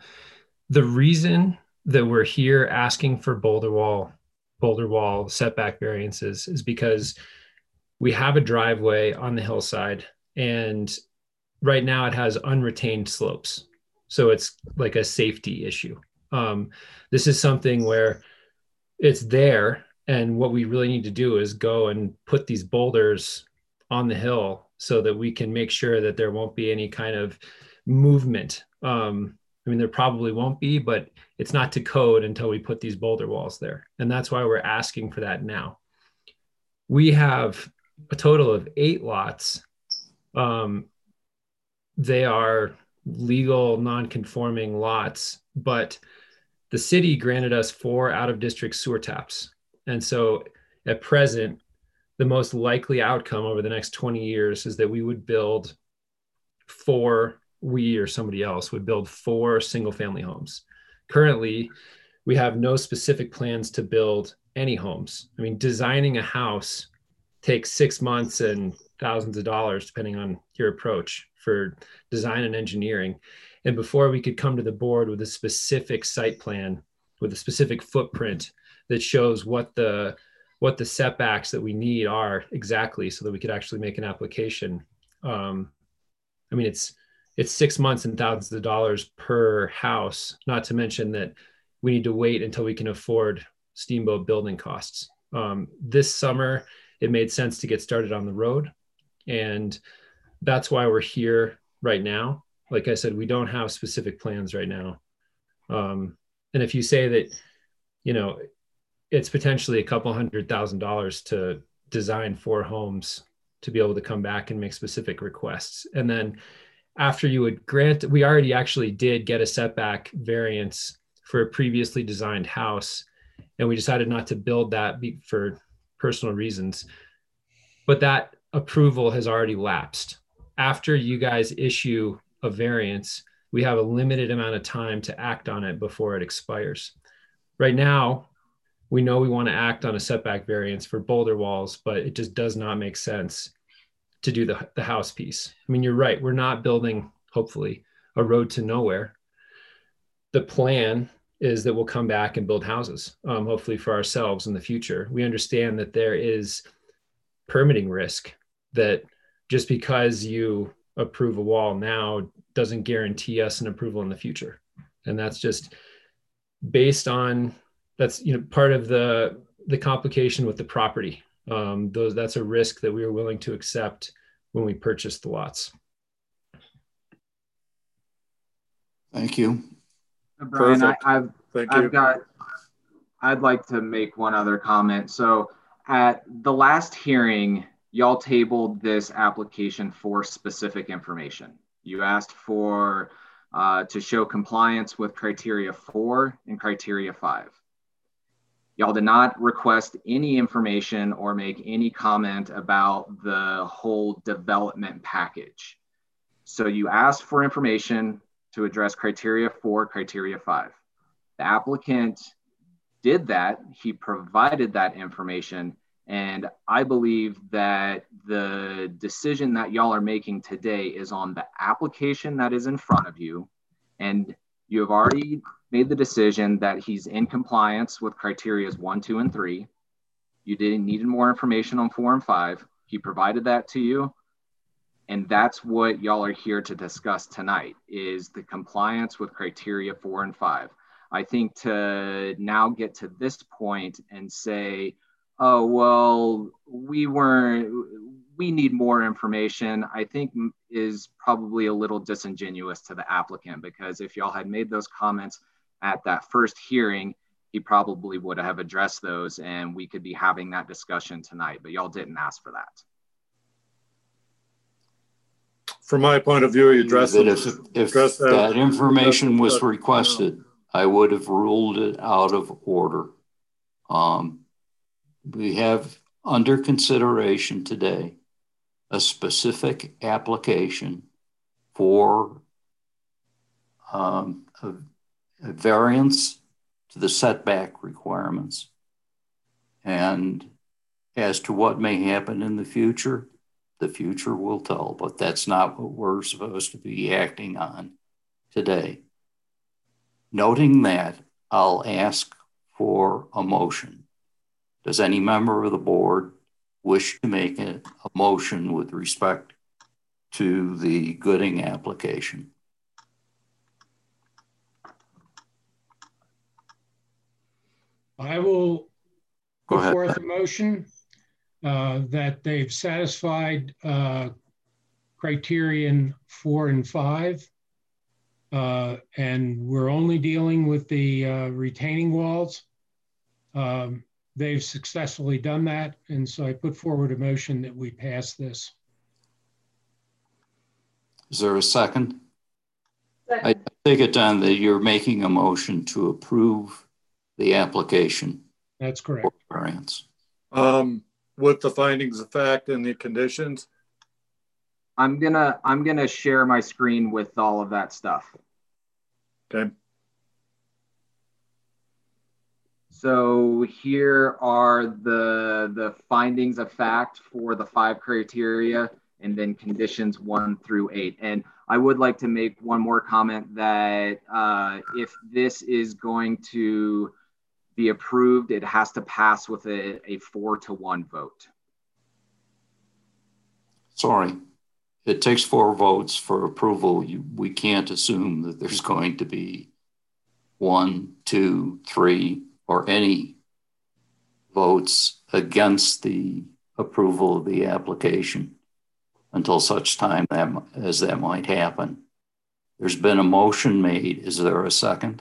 reason that we're here asking for boulder wall setback variances is because we have a driveway on the hillside, and right now it has unretained slopes. So it's like a safety issue. This is something where it's there, and what we really need to do is go and put these boulders on the hill so that we can make sure that there won't be any kind of movement. I mean, there probably won't be, but it's not to code until we put these boulder walls there. And that's why we're asking for that now. We have a total of 8 lots. They are legal non-conforming lots, but the city granted us 4 out of district sewer taps. And so at present, the most likely outcome over the next 20 years is that we would build 4 single family homes. Currently, we have no specific plans to build any homes. I mean, designing a house takes 6 months and thousands of dollars, depending on your approach, for design and engineering. And before we could come to the board with a specific site plan, with a specific footprint that shows what the setbacks that we need are exactly so that we could actually make an application. I mean, it's 6 months and thousands of dollars per house, not to mention that we need to wait until we can afford Steamboat building costs. This summer, it made sense to get started on the road. And that's why we're here right now. Like I said, we don't have specific plans right now. And if you say that, you know, it's potentially a couple $100,000 to design 4 homes to be able to come back and make specific requests. And then after you would grant, we already actually did get a setback variance for a previously designed house. And we decided not to build that for personal reasons, but that approval has already lapsed. After you guys issue a variance, we have a limited amount of time to act on it before it expires. Right now, we know we want to act on a setback variance for boulder walls, but it just does not make sense to do the house piece. I mean, you're right. We're not building, hopefully, a road to nowhere. The plan is that we'll come back and build houses, hopefully for ourselves in the future. We understand that there is permitting risk, that just because you approve a wall now doesn't guarantee us an approval in the future. And that's just based on, that's, you know, part of the complication with the property. That's a risk that we were willing to accept when we purchased the lots. Thank you. Brian, I'd like to make one other comment. So at the last hearing, y'all tabled this application for specific information. You asked for to show compliance with criteria 4 and criteria 5. Y'all did not request any information or make any comment about the whole development package. So you asked for information to address criteria 4, criteria 5. The applicant did that. He provided that information. And I believe that the decision that y'all are making today is on the application that is in front of you. And you have already made the decision that he's in compliance with criterias 1, 2, and 3. You didn't need more information on 4 and 5. He provided that to you. And that's what y'all are here to discuss tonight, is the compliance with criteria 4 and 5. I think to now get to this point and say, oh, well, we need more information, I think is probably a little disingenuous to the applicant, because if y'all had made those comments at that first hearing, he probably would have addressed those and we could be having that discussion tonight, but y'all didn't ask for that. From my point of view, you addressed it. If that information was requested, I would have ruled it out of order. We have under consideration today a specific application for a variance to the setback requirements. And as to what may happen in the future will tell, but that's not what we're supposed to be acting on today. Noting that, I'll ask for a motion. Does any member of the board wish to make a motion with respect to the Gooding application? I will put forth a motion that they've satisfied criterion 4 and 5. And we're only dealing with the retaining walls. They've successfully done that. And so I put forward a motion that we pass this. Is there a second? I take it, Don, that you're making a motion to approve the application. That's correct. Variance. With the findings of fact and the conditions. I'm gonna share my screen with all of that stuff. Okay. So here are the findings of fact for the 5 criteria and then conditions 1 through 8. And I would like to make one more comment that if this is going to be approved, it has to pass with a 4-1 vote. Sorry. It takes 4 votes for approval. We can't assume that there's going to be 1, 2, 3, or any votes against the approval of the application until such time as that might happen. There's been a motion made. Is there a second?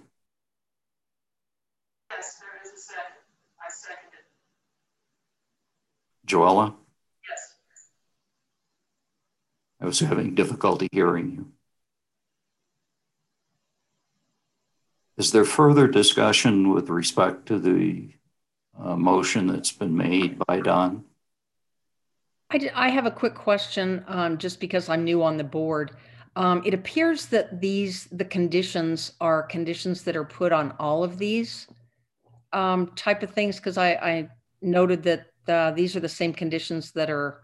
Yes, there is a second. I second it. Joelle? I was having difficulty hearing you. Is there further discussion with respect to the motion that's been made by Don? I have a quick question, just because I'm new on the board. It appears that the conditions are conditions that are put on all of these type of things, because I noted that these are the same conditions that are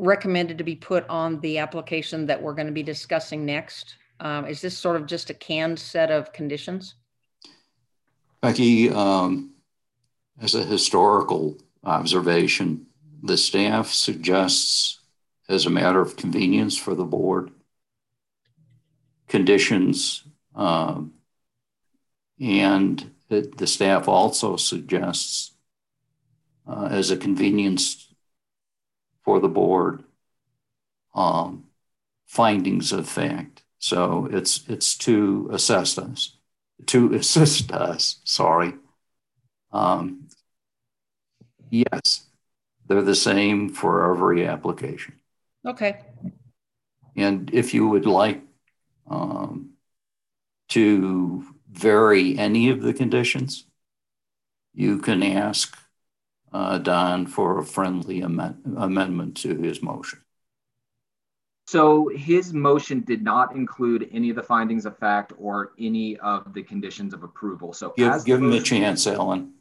recommended to be put on the application that we're going to be discussing next. Is this sort of just a canned set of conditions? Becky, as a historical observation, the staff suggests, as a matter of convenience for the board, conditions, and the staff also suggests, as a convenience for the board, findings of fact. So it's to assist us, to assist us, sorry. Yes, they're the same for every application. Okay. And if you would like to vary any of the conditions, you can ask Don for a friendly amendment to his motion. So his motion did not include any of the findings of fact or any of the conditions of approval. So give him a chance, Alan.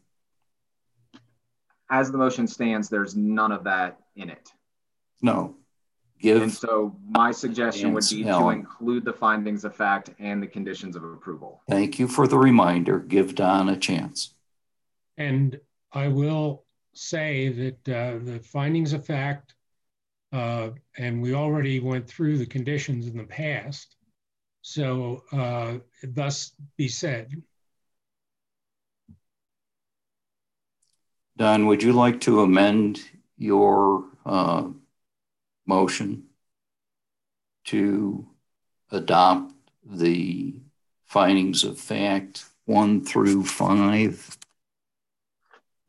As the motion stands, there's none of that in it. No. And so my suggestion would be to include the findings of fact and the conditions of approval. Thank you for the reminder. Give Don a chance. And I will say that the findings of fact, and we already went through the conditions in the past, so thus be said. Don, would you like to amend your motion to adopt the findings of fact 1 through 5.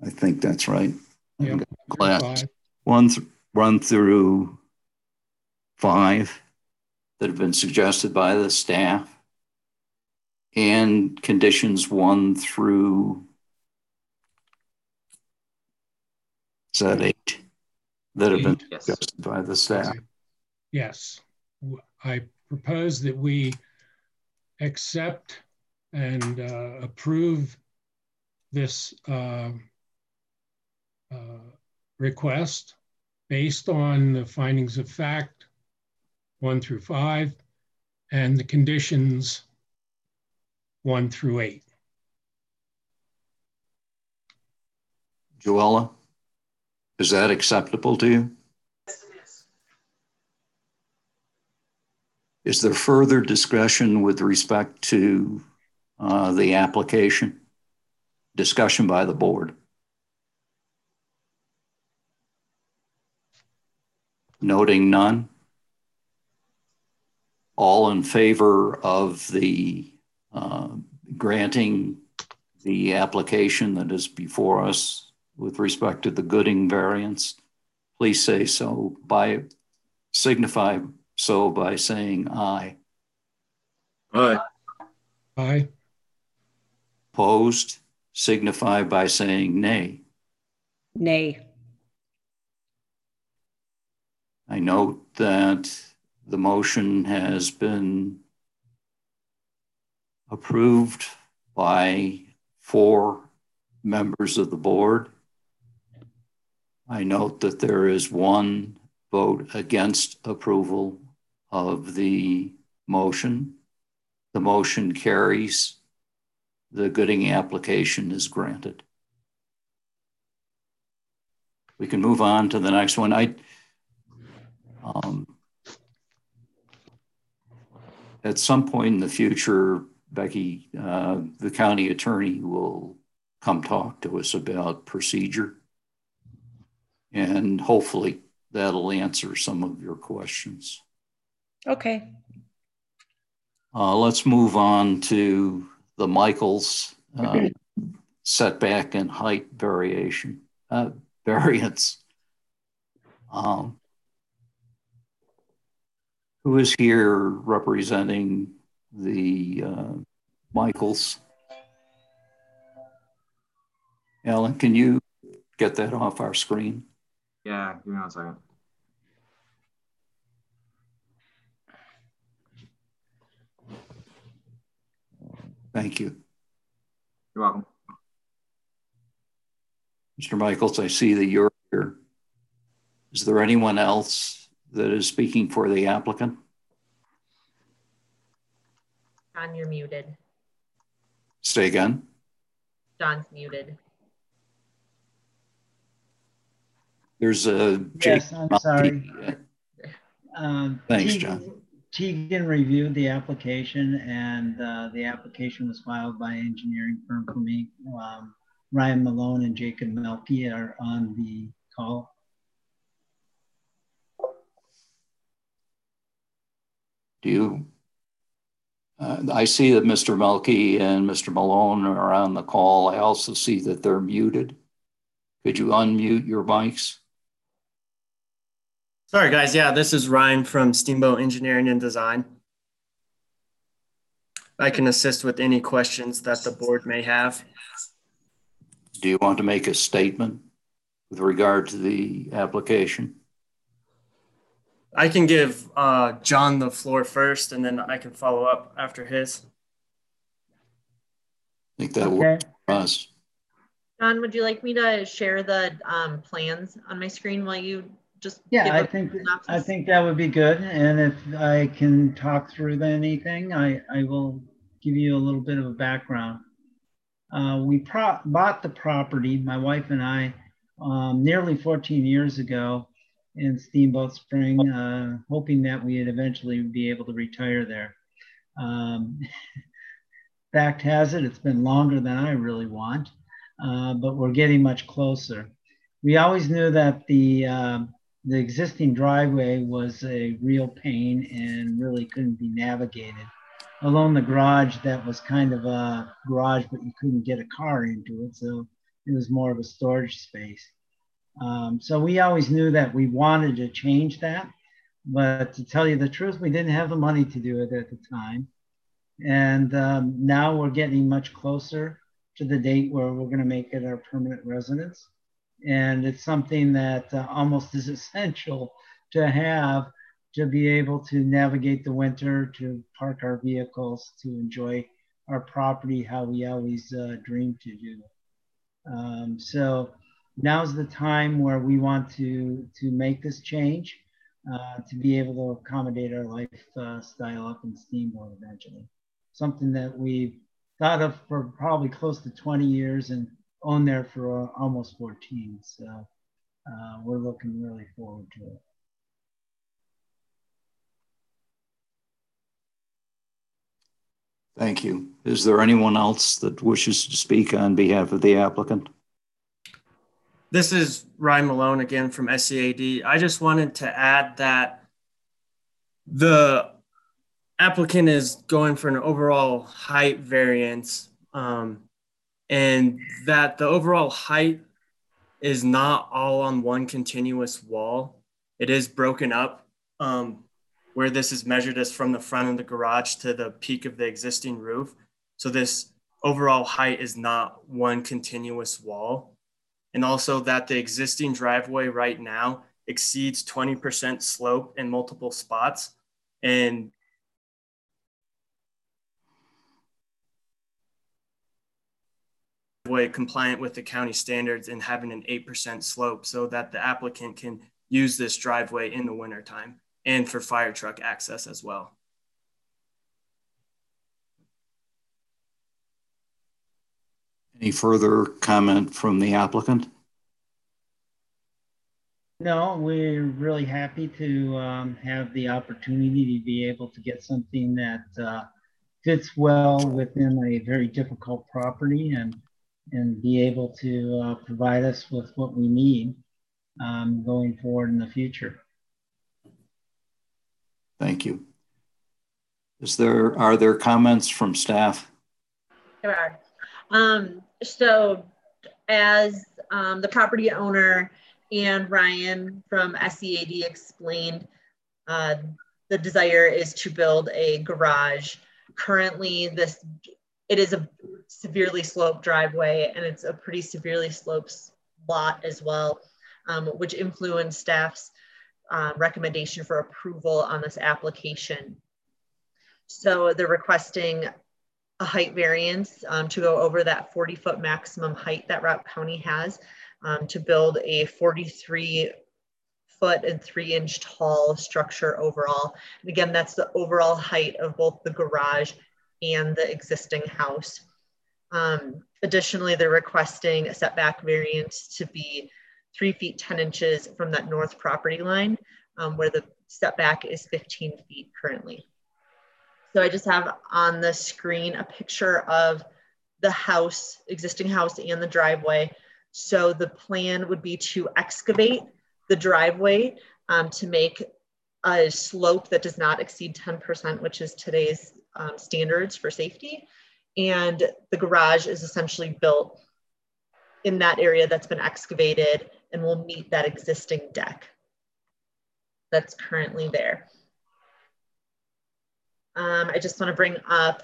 I think that's right. Yep. Class 1 through 5 that have been suggested by the staff, and conditions 1 through, is that 8? That have been suggested by the staff. Yes, I propose that we accept and approve this request based on the findings of fact 1 through 5 and the conditions 1 through 8. Joelle? Is that acceptable to you? Yes, it is. Is there further discussion with respect to the application? Discussion by the board? Noting none. All in favor of the granting the application that is before us with respect to the Gooding variance, please say so by, signify so by saying aye. Aye. Aye. Opposed, signify by saying nay. Nay. I note that the motion has been approved by 4 members of the board. I note that there is 1 vote against approval of the motion. The motion carries. The Gooding application is granted. We can move on to the next one. At some point in the future, Becky, the county attorney, will come talk to us about procedure. And hopefully that'll answer some of your questions. Okay. Let's move on to the Michaels setback and height variance. Who is here representing the Michaels? Alan, can you get that off our screen? Yeah, give me 1 second. Thank you. You're welcome. Mr. Michaels, I see that you're here. Is there anyone else that is speaking for the applicant? John, you're muted. Say again. John's muted. There's a... Yes, I'm sorry. Thanks, John. Tegan reviewed the application, and the application was filed by engineering firm for me. Ryan Malone and Jacob Melke are on the call. Do you I see that Mr. Melke and Mr. Malone are on the call. I also see that they're muted. Could you unmute your mics? Sorry, guys. Yeah, this is Ryan from Steamboat Engineering and Design. I can assist with any questions that the board may have. Do you want to make a statement with regard to the application? I can give John the floor first, and then I can follow up after his. I think that'll work for us. John, would you like me to share the plans on my screen while you just I think that would be good. And if I can talk through anything, I will give you a little bit of a background. We bought the property, my wife and I, nearly 14 years ago in Steamboat Spring, hoping that we'd eventually be able to retire there. Fact has it, it's been longer than I really want, but we're getting much closer. We always knew that the existing driveway was a real pain and really couldn't be navigated. Alone the garage, that was kind of a garage, but you couldn't get a car into it, so it was more of a storage space. So we always knew that we wanted to change that, but to tell you the truth, we didn't have the money to do it at the time. And now we're getting much closer to the date where we're going to make it our permanent residence. And it's something that almost is essential to have to be able to navigate the winter, to park our vehicles, to enjoy our property how we always dreamed to do. So now's the time where we want to make this change to be able to accommodate our lifestyle up in Steamboat eventually. Something that we've thought of for probably close to 20 years and own there for almost 14. So we're looking really forward to it. Thank you. Is there anyone else that wishes to speak on behalf of the applicant? This is Ryan Malone again from SCAD. I just wanted to add that the applicant is going for an overall height variance. And that the overall height is not all on one continuous wall. It is broken up. Where this is measured is from the front of the garage to the peak of the existing roof. So this overall height is not one continuous wall. And also that the existing driveway right now exceeds 20% slope in multiple spots. And compliant with the county standards and having an 8% slope so that the applicant can use this driveway in the wintertime and for fire truck access as well. Any further comment from the applicant? No, we're really happy to have the opportunity to be able to get something that fits well within a very difficult property and be able to provide us with what we need going forward in the future. Thank you. Are there comments from staff? There are. So as the property owner and Ryan from SCAD explained, the desire is to build a garage. Currently, it is a severely sloped driveway, and it's a pretty severely sloped lot as well, which influenced staff's recommendation for approval on this application. So they're requesting a height variance to go over that 40-foot maximum height that Routt County has to build a 43-foot and 3-inch tall structure overall. And again, that's the overall height of both the garage and the existing house. Additionally, they're requesting a setback variance to be 3 feet 10 inches from that north property line where the setback is 15 feet currently. So I just have on the screen a picture of the house, existing house, and the driveway. So the plan would be to excavate the driveway to make a slope that does not exceed 10%, which is today's standards for safety. And the garage is essentially built in that area that's been excavated and will meet that existing deck that's currently there. I just want to bring up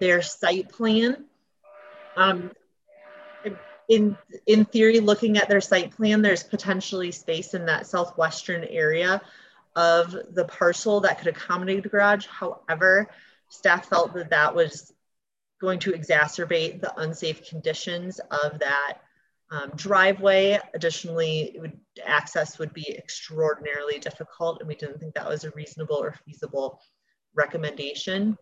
their site plan. In theory, looking at their site plan, there's potentially space in that southwestern area of the parcel that could accommodate a garage. However, staff felt that that was going to exacerbate the unsafe conditions of that driveway. Additionally, access would be extraordinarily difficult, and we didn't think that was a reasonable or feasible recommendation.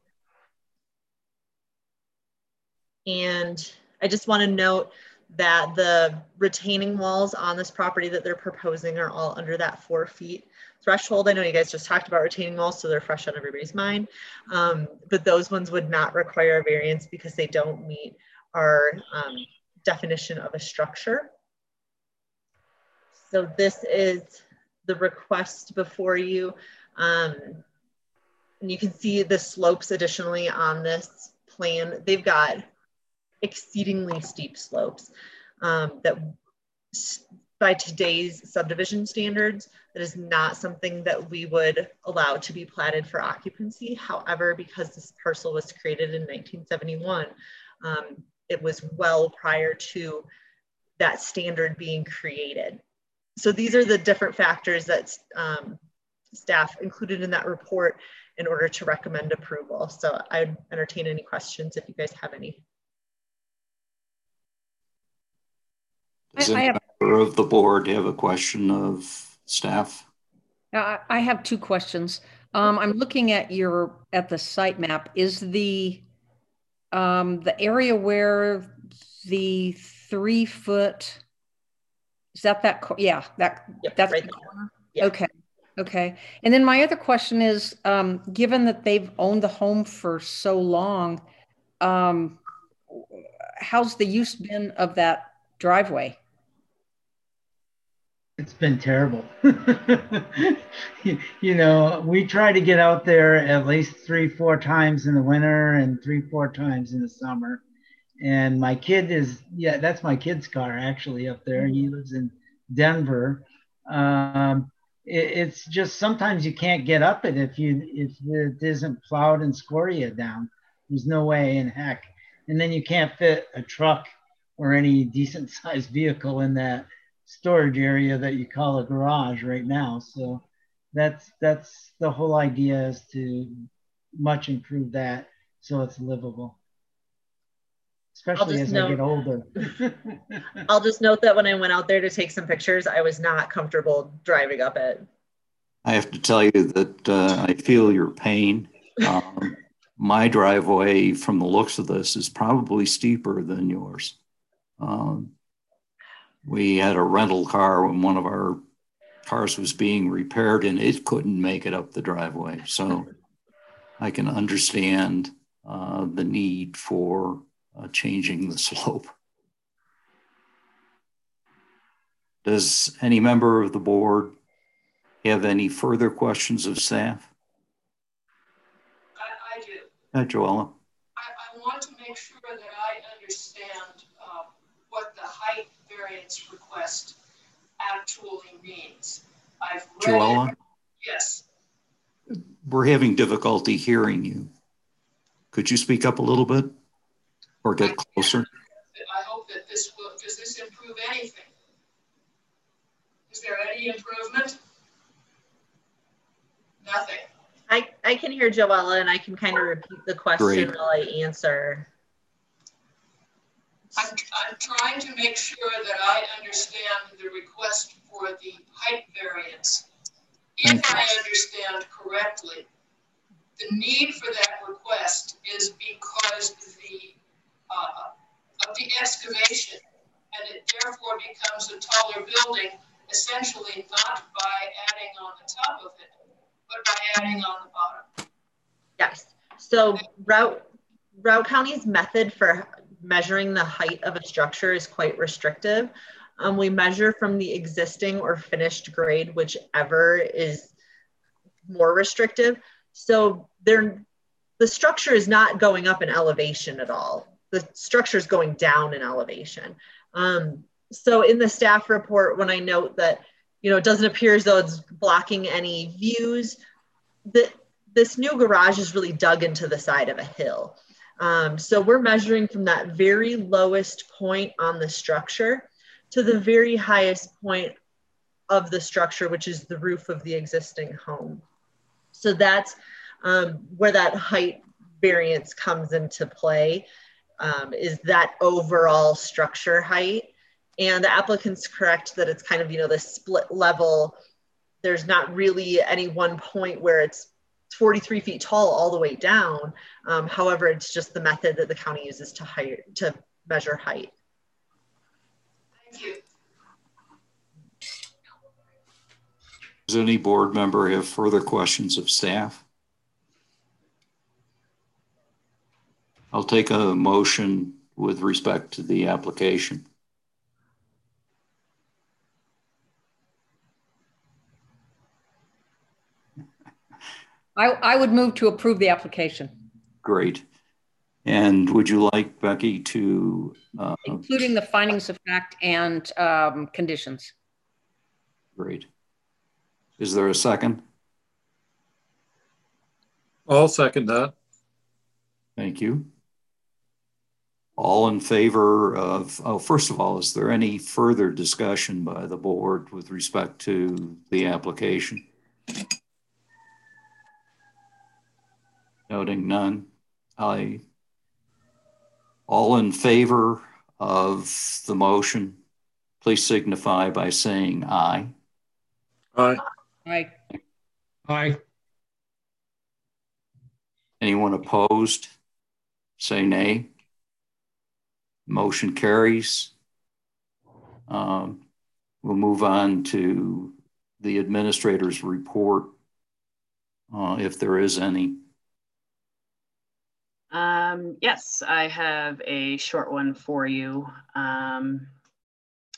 And I just want to note that the retaining walls on this property that they're proposing are all under that 4 feet threshold. I know you guys just talked about retaining walls, so they're fresh on everybody's mind, but those ones would not require a variance because they don't meet our definition of a structure. So this is the request before you. And you can see the slopes additionally on this plan. They've got exceedingly steep slopes that by today's subdivision standards, that is not something that we would allow to be platted for occupancy. However, because this parcel was created in 1971, it was well prior to that standard being created. So these are the different factors that staff included in that report in order to recommend approval. So I'd entertain any questions if you guys have any. Does a member of the board have a question of staff? I have two questions. I'm looking at the site map. Is the area where the 3 foot is that yeah that yep, that's right the corner? Yeah. Okay. And then my other question is, given that they've owned the home for so long, how's the use been of that driveway? It's been terrible. You know, we try to get out there at least 3-4 times in the winter and 3-4 times in the summer. And my kid is, yeah, that's my kid's car actually up there. He lives in Denver. It's just sometimes you can't get up it if it isn't plowed and scoria down. There's no way in heck. And then you can't fit a truck or any decent sized vehicle in that storage area that you call a garage right now. So that's the whole idea, is to much improve that so it's livable, especially as I get older. I'll just note that when I went out there to take some pictures, I was not comfortable driving up it. I have to tell you that I feel your pain. My driveway, from the looks of this, is probably steeper than yours. We had a rental car when one of our cars was being repaired and it couldn't make it up the driveway. So I can understand the need for changing the slope. Does any member of the board have any further questions of staff? I do. Hi, Joelle. I want to make sure that I understand what the height variance request actually means. I've read Joelle? It. Yes. We're having difficulty hearing you. Could you speak up a little bit or get closer? I hope that this will, does this improve anything? Is there any improvement? Nothing. I can hear Joelle, and I can kind of repeat the question. Great. While I answer. I'm trying to make sure that I understand the request for the height variance. If I understand correctly, the need for that request is because of the excavation, and it therefore becomes a taller building, essentially not by adding on the top of it, but by adding on the bottom. Yes. So Routt County's method for measuring the height of a structure is quite restrictive. We measure from the existing or finished grade, whichever is more restrictive. So the structure is not going up in elevation at all. The structure is going down in elevation. So in the staff report, when I note that, you know, it doesn't appear as though it's blocking any views, this new garage is really dug into the side of a hill. So we're measuring from that very lowest point on the structure to the very highest point of the structure, which is the roof of the existing home. So that's where that height variance comes into play, is that overall structure height. And the applicant's correct that it's kind of, you know, this split level. There's not really any one point where it's 43 feet tall all the way down. However, it's just the method that the county uses to measure height. Thank you. Does any board member have further questions of staff? I'll take a motion with respect to the application. I would move to approve the application. Great. And would you like Becky to... including the findings of fact and conditions. Great. Is there a second? I'll second that. Thank you. All in favor of, oh, first of all, is there any further discussion by the board with respect to the application? Noting none, all in favor of the motion, please signify by saying aye. Aye. Aye. Aye. Anyone opposed, say nay. Motion carries. We'll move on to the administrator's report, if there is any. Yes, I have a short one for you.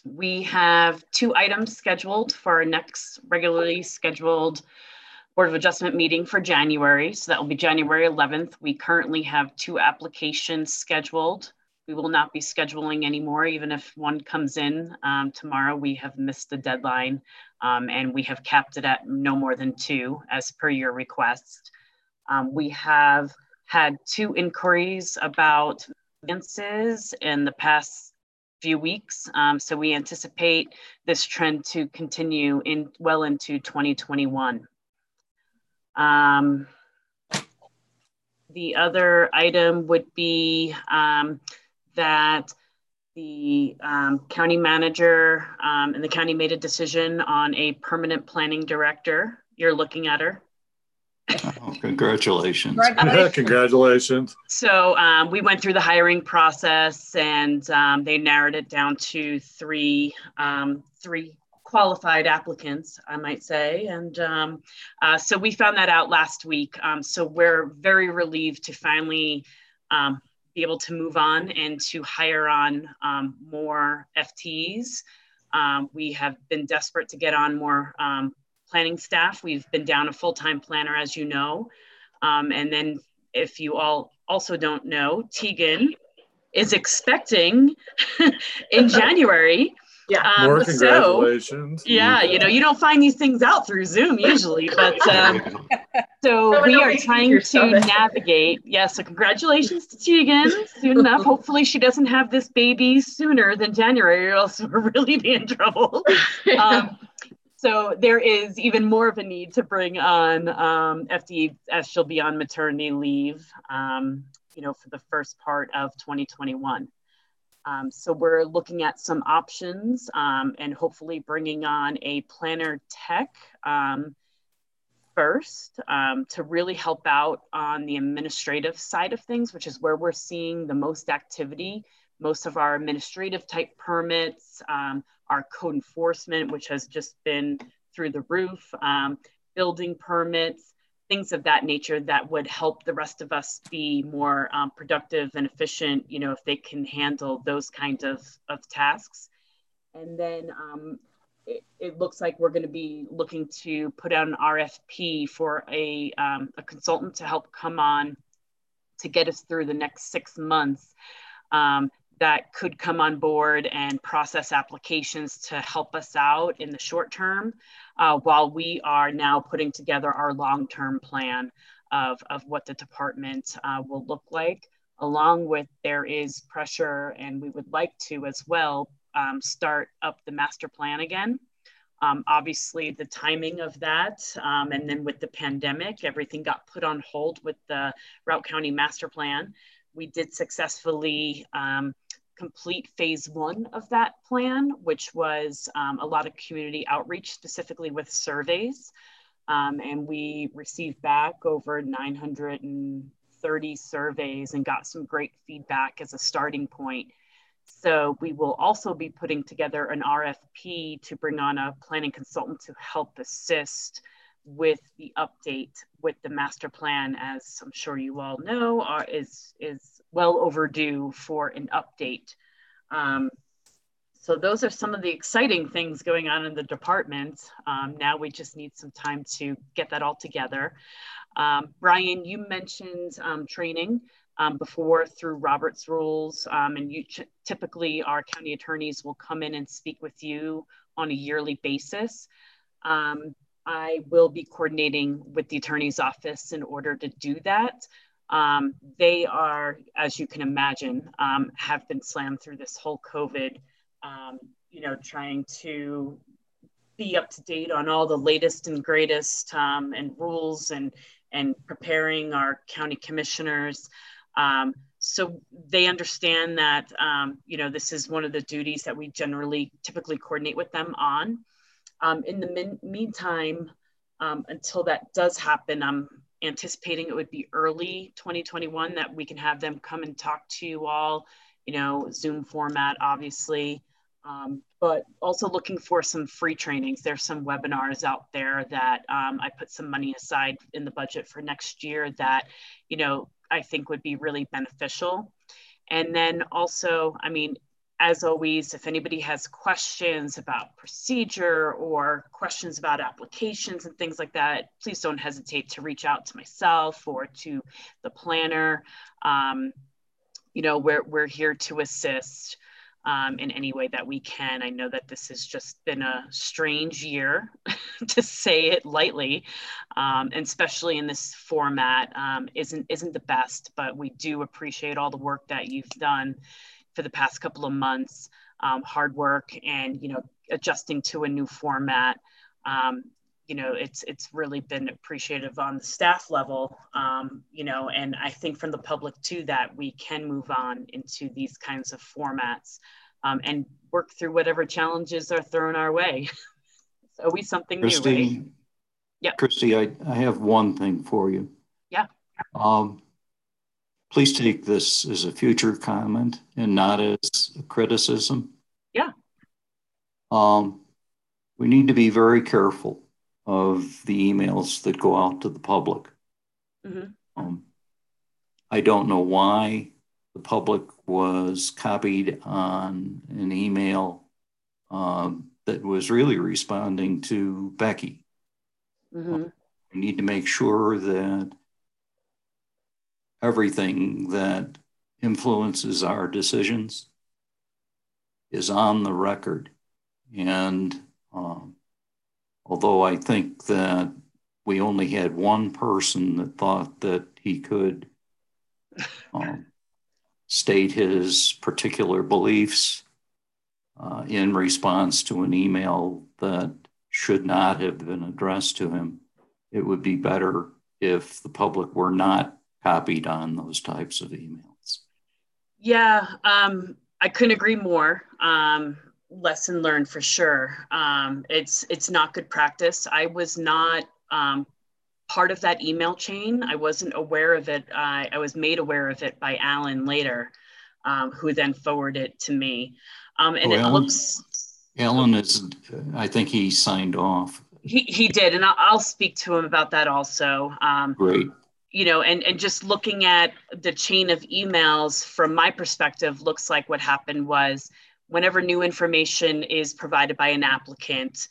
We have two items scheduled for our next regularly scheduled Board of Adjustment meeting for January. So that will be January 11th. We currently have two applications scheduled. We will not be scheduling anymore, even if one comes in tomorrow. We have missed the deadline, and we have capped it at no more than two as per your request. We have had two inquiries about variances in the past few weeks. So we anticipate this trend to continue in well into 2021. The other item would be that the county manager and the county made a decision on a permanent planning director. You're looking at her. Oh, congratulations. Congratulations. Congratulations. So we went through the hiring process, and they narrowed it down to three qualified applicants, I might say. And so we found that out last week. So we're very relieved to finally be able to move on and to hire on more FTEs. We have been desperate to get on more planning staff. We've been down a full-time planner, as you know. And then if you all also don't know, Tegan is expecting in January. Yeah. More congratulations. So, yeah, you know, you don't find these things out through Zoom usually, but so we are trying to navigate. Yeah, so congratulations to Tegan. Soon enough, hopefully she doesn't have this baby sooner than January, or else we're really be in trouble. So there is even more of a need to bring on FDE, as she'll be on maternity leave, you know, for the first part of 2021. So we're looking at some options and hopefully bringing on a planner tech first to really help out on the administrative side of things, which is where we're seeing the most activity. Most of our administrative type permits, our code enforcement, which has just been through the roof, building permits, things of that nature that would help the rest of us be more productive and efficient, you know, if they can handle those kinds of tasks. And then it looks like we're gonna be looking to put out an RFP for a consultant to help come on to get us through the next 6 months that could come on board and process applications to help us out in the short term while we are now putting together our long-term plan of what the department will look like. Along with, there is pressure, and we would like to as well start up the master plan again. Obviously, the timing of that, and then with the pandemic, everything got put on hold with the Routt County Master Plan. We did successfully complete phase 1 of that plan, which was a lot of community outreach, specifically with surveys. And we received back over 930 surveys and got some great feedback as a starting point. So we will also be putting together an RFP to bring on a planning consultant to help assist with the update with the master plan, as I'm sure you all know, is well overdue for an update. So those are some of the exciting things going on in the department. Now we just need some time to get that all together. Brian, you mentioned training. Before through Robert's rules, and you typically our county attorneys will come in and speak with you on a yearly basis. I will be coordinating with the attorney's office in order to do that. They are, as you can imagine, have been slammed through this whole COVID, trying to be up to date on all the latest and greatest and rules and preparing our county commissioners. So they understand that, this is one of the duties that we typically coordinate with them on. In the meantime, until that does happen, I'm anticipating it would be early 2021 that we can have them come and talk to you all, Zoom format, obviously, but also looking for some free trainings. There's some webinars out there that I put some money aside in the budget for next year that, I think would be really beneficial. And then also, as always, if anybody has questions about procedure or questions about applications and things like that, please don't hesitate to reach out to myself or to the planner. We're here to assist in any way that we can. I know that this has just been a strange year, to say it lightly, and especially in this format, isn't the best, but we do appreciate all the work that you've done for the past couple of months, hard work and, adjusting to a new format. It's really been appreciative on the staff level, and I think from the public too, that we can move on into these kinds of formats and work through whatever challenges are thrown our way. It's always something Christy, new, right? Yep. Christy, I have one thing for you. Yeah. Please take this as a future comment and not as a criticism. Yeah. We need to be very careful of the emails that go out to the public. Mm-hmm. I don't know why the public was copied on an email that was really responding to Becky. Mm-hmm. We need to make sure that everything that influences our decisions is on the record. And although I think that we only had one person that thought that he could state his particular beliefs in response to an email that should not have been addressed to him, it would be better if the public were not copied on those types of emails. Yeah, I couldn't agree more. Lesson learned for sure. It's not good practice. I was not part of that email chain. I wasn't aware of it. I was made aware of it by Alan later, who then forwarded it to me. Alan is, I think he signed off. He did, and I'll speak to him about that also. Great. And just looking at the chain of emails from my perspective, looks like what happened was whenever new information is provided by an applicant,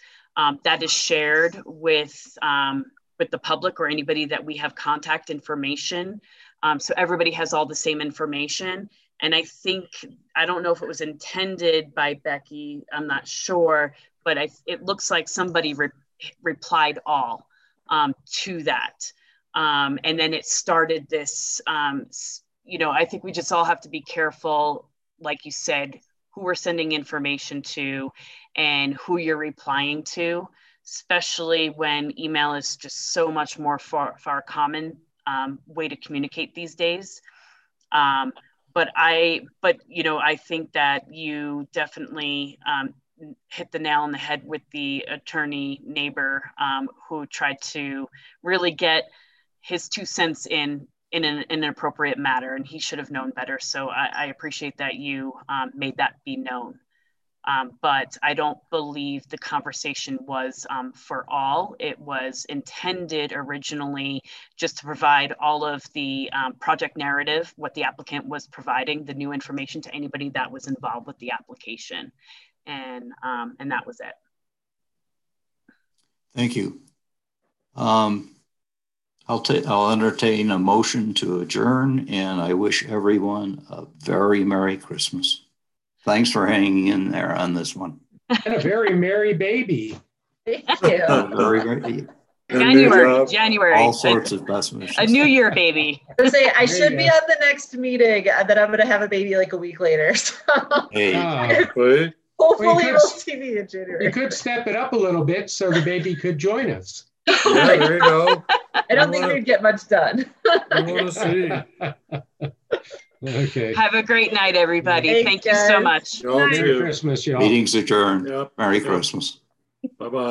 that is shared with the public or anybody that we have contact information So everybody has all the same information. And I think, I don't know if it was intended by Becky, I'm not sure, but it looks like somebody replied all to that. And then it started this, you know, I think we just all have to be careful, like you said, who we're sending information to and who you're replying to, especially when email is just so much more far common way to communicate these days. But you know, I think that you definitely hit the nail on the head with the attorney neighbor who tried to really get his 2 cents in an appropriate matter, and he should have known better. So I appreciate that you made that be known. But I don't believe the conversation was for all. It was intended originally just to provide all of the project narrative, what the applicant was providing, the new information to anybody that was involved with the application. And that was it. Thank you. I'll entertain a motion to adjourn, and I wish everyone a very Merry Christmas. Thanks for hanging in there on this one. And a very merry baby. Thank you. Very merry. January. All sorts of best wishes. A new year baby. I should be on the next meeting, that I'm going to have a baby like a week later. So. Hey. Hopefully we'll see me in January. You could step it up a little bit so the baby could join us. Yeah, there you go. I don't think we'd get much done. I want to see. Okay. Have a great night, everybody. Thank you so much. Merry Christmas, y'all. Meeting's adjourned. Yep. Merry Christmas. Bye-bye.